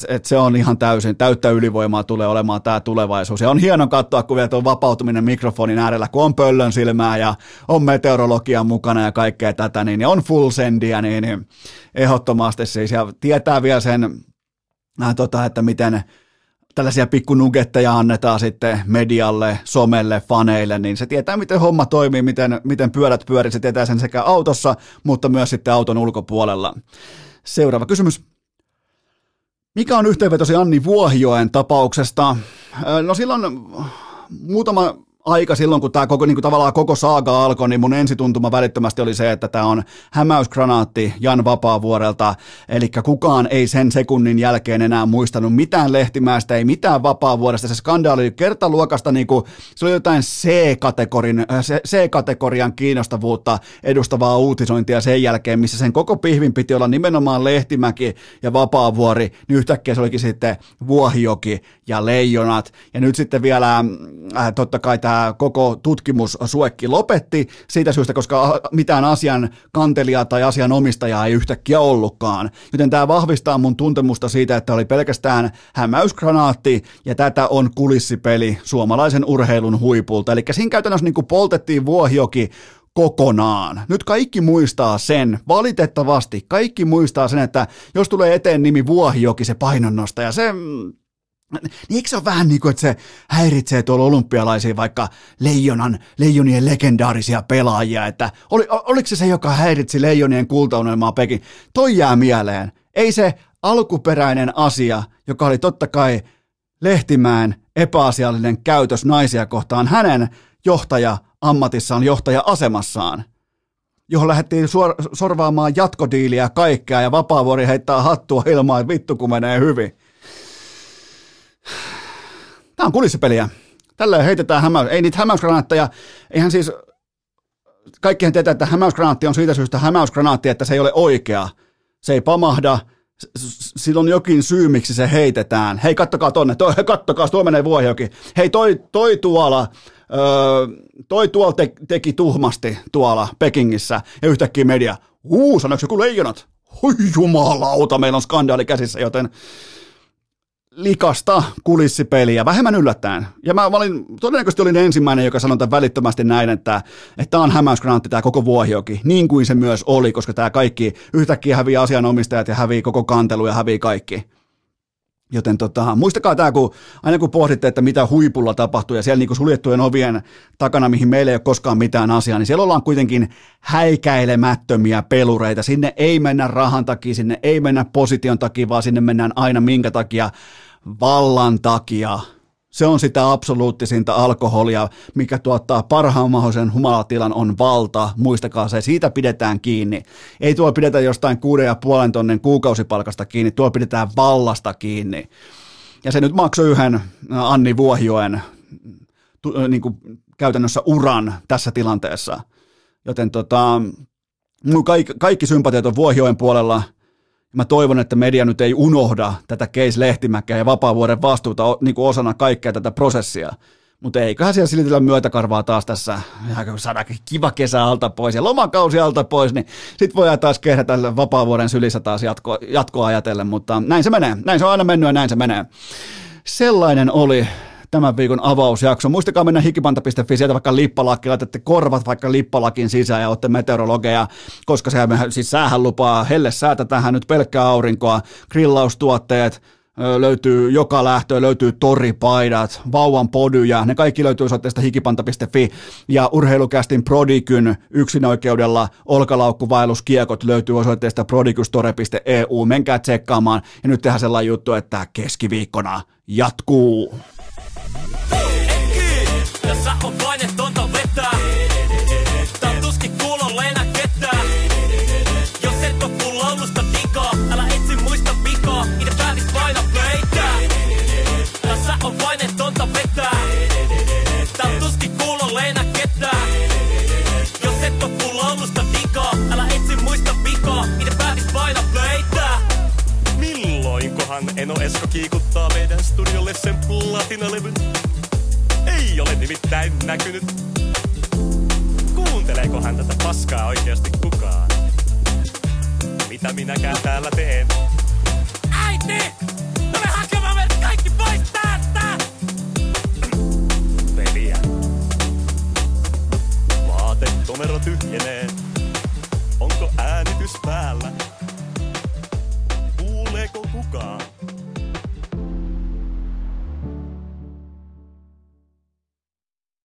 että se on ihan täyttä ylivoimaa tulee olemaan tämä tulevaisuus. Ja on hieno katsoa, kun vielä tuo vapautuminen mikrofonin äärellä, kun on pöllön silmää ja on meteorologia mukana ja kaikkea tätä, niin on full sendia, niin ehdottomasti siis. Ja tietää vielä sen, että miten tällaisia pikkunugetteja annetaan sitten medialle, somelle, faneille, niin se tietää, miten homma toimii, miten pyörät pyörii, se tietää sen sekä autossa, mutta myös sitten auton ulkopuolella. Seuraava kysymys. Mikä on yhteenvetosi Anni Vuohijoen tapauksesta? No silloin muutama aika silloin, kun tämä koko, niin kuin tavallaan koko saaga alkoi, niin mun ensituntuma välittömästi oli se, että tämä on hämäyskranaatti Jan Vapaavuorelta, eli kukaan ei sen sekunnin jälkeen enää muistanut mitään Lehtimäistä, ei mitään Vapaavuoresta, se skandaali oli kertaluokasta, niin kuin, se oli jotain C-kategorian kiinnostavuutta edustavaa uutisointia sen jälkeen, missä sen koko pihvin piti olla nimenomaan Lehtimäki ja Vapaavuori, niin yhtäkkiä se olikin sitten Vuohijoki ja Leijonat, ja nyt sitten vielä totta kai tämä koko tutkimussuekki lopetti siitä syystä, koska mitään asian kantelijaa tai asianomistajaa ei yhtäkkiä ollutkaan. Joten tämä vahvistaa mun tuntemusta siitä, että oli pelkästään hämäyskranaatti ja tätä on kulissipeli suomalaisen urheilun huipulta. Eli siinä käytännössä niin kuin poltettiin Vuohijoki kokonaan. Nyt kaikki muistaa sen, valitettavasti kaikki muistaa sen, että jos tulee eteen nimi Vuohijoki, se painonnostaja, se... Niin eikö se ole vähän niin kuin, että se häiritsee tuolla olympialaisia vaikka leijonien legendaarisia pelaajia, että oliko se, joka häiritsi leijonien kultaunelmaa Pekin? Toi jää mieleen. Ei se alkuperäinen asia, joka oli totta kai Lehtimäen epäasiallinen käytös naisia kohtaan hänen johtaja-ammatissaan, johtaja-asemassaan, johon lähdettiin sorvaamaan jatkodiiliä kaikkea ja Vapaavuori heittää hattua ilmaan, että vittu kun menee hyvin. Tämä on kulissipeliä. Tällöin heitetään hämäys. Ei niitä hämäyskranaatteja, eihän siis, kaikkihan tietää, että hämäyskranaatti on siitä syystä hämäyskranaatti, että se ei ole oikea. Se ei pamahda, sillä on jokin syy, miksi se heitetään. Hei, kattokaa tonne, kattokaa, tuo menee Vuohijoki. Hei, toi tuolla teki tuhmasti tuolla Pekingissä ja yhtäkkiä media. Sanoiko joku Leijonat? Oi jumalauta, meillä on skandaali käsissä, joten... Likasta kulissipeliä, vähemmän yllättäen. Ja mä todennäköisesti olin ensimmäinen, joka sanoi tämän välittömästi näin, että on hämäyskranaatti tämä koko Vuohijoki, niin kuin se myös oli, koska tämä kaikki yhtäkkiä hävii asianomistajat ja hävii koko kantelu ja hävii kaikki. Joten muistakaa tämä, aina kun pohditte, että mitä huipulla tapahtuu ja siellä niin kuin suljettujen ovien takana, mihin meillä ei ole koskaan mitään asiaa, niin siellä ollaan kuitenkin häikäilemättömiä pelureita. Sinne ei mennä rahan takia, sinne ei mennä position takia, vaan sinne mennään aina minkä takia? Vallan takia. Se on sitä absoluuttisinta alkoholia, mikä tuottaa parhaan mahdollisen humalatilan, on valta. Muistakaa se, siitä pidetään kiinni. Ei tuo pidetä jostain 6,5 tonnin kuukausipalkasta kiinni, tuo pidetään vallasta kiinni. Ja se nyt maksoi yhden Anni Vuohijoen niin kuin käytännössä uran tässä tilanteessa. Joten kaikki sympatiat on Vuohijoen puolella. Mä toivon, että media nyt ei unohda tätä case Lehtimäkeä ja Vapaavuoren vastuuta niin kuin osana kaikkea tätä prosessia. Mutta eiköhän siellä silitellä myötäkarvaa taas tässä, saadaan kiva kesä alta pois ja lomakausi alta pois, niin sit voidaan taas kehrätä Vapaavuoren sylissä taas jatkoa ajatellen, mutta näin se menee. Näin se on aina mennyt ja näin se menee. Sellainen oli tämän viikon avausjakso. Muistakaa mennä hikipanta.fi, sieltä vaikka lippalakki, laitatte korvat vaikka lippalakin sisään ja olette meteorologeja, koska siis säähän lupaa, helle säätä tähän nyt pelkkää aurinkoa, grillaustuotteet, löytyy joka lähtöön, löytyy toripaidat, vauvan podyja, ne kaikki löytyy osoitteesta hikipanta.fi ja urheilukästin Prodikyn yksinoikeudella olkalaukkuvaelluskiekot löytyy osoitteesta prodikystore.eu, menkää tsekkaamaan ja nyt tehdään sellainen juttu, että keskiviikkona jatkuu. Tässä on painetonta vettä. Tää on tuskin kuulolla enää ketään. Jos et oo kun laulusta digaa, älä etsi muista vikaa. Niiden päällis paina peitä. Tässä on painetonta vettä. Tää on tuskin kuulolla enää ketään. Jos et oo kun laulusta digaa, älä etsi muista vikaa. Niiden päällis paina peitä. Milloinkohan Esko kiikuttaa meidän studiolle sen platinalevyn. Ei ole nimittäin näkynyt. Kuunteleekohan tätä paskaa oikeasti kukaan? Mitä minäkään täällä teen? Äiti!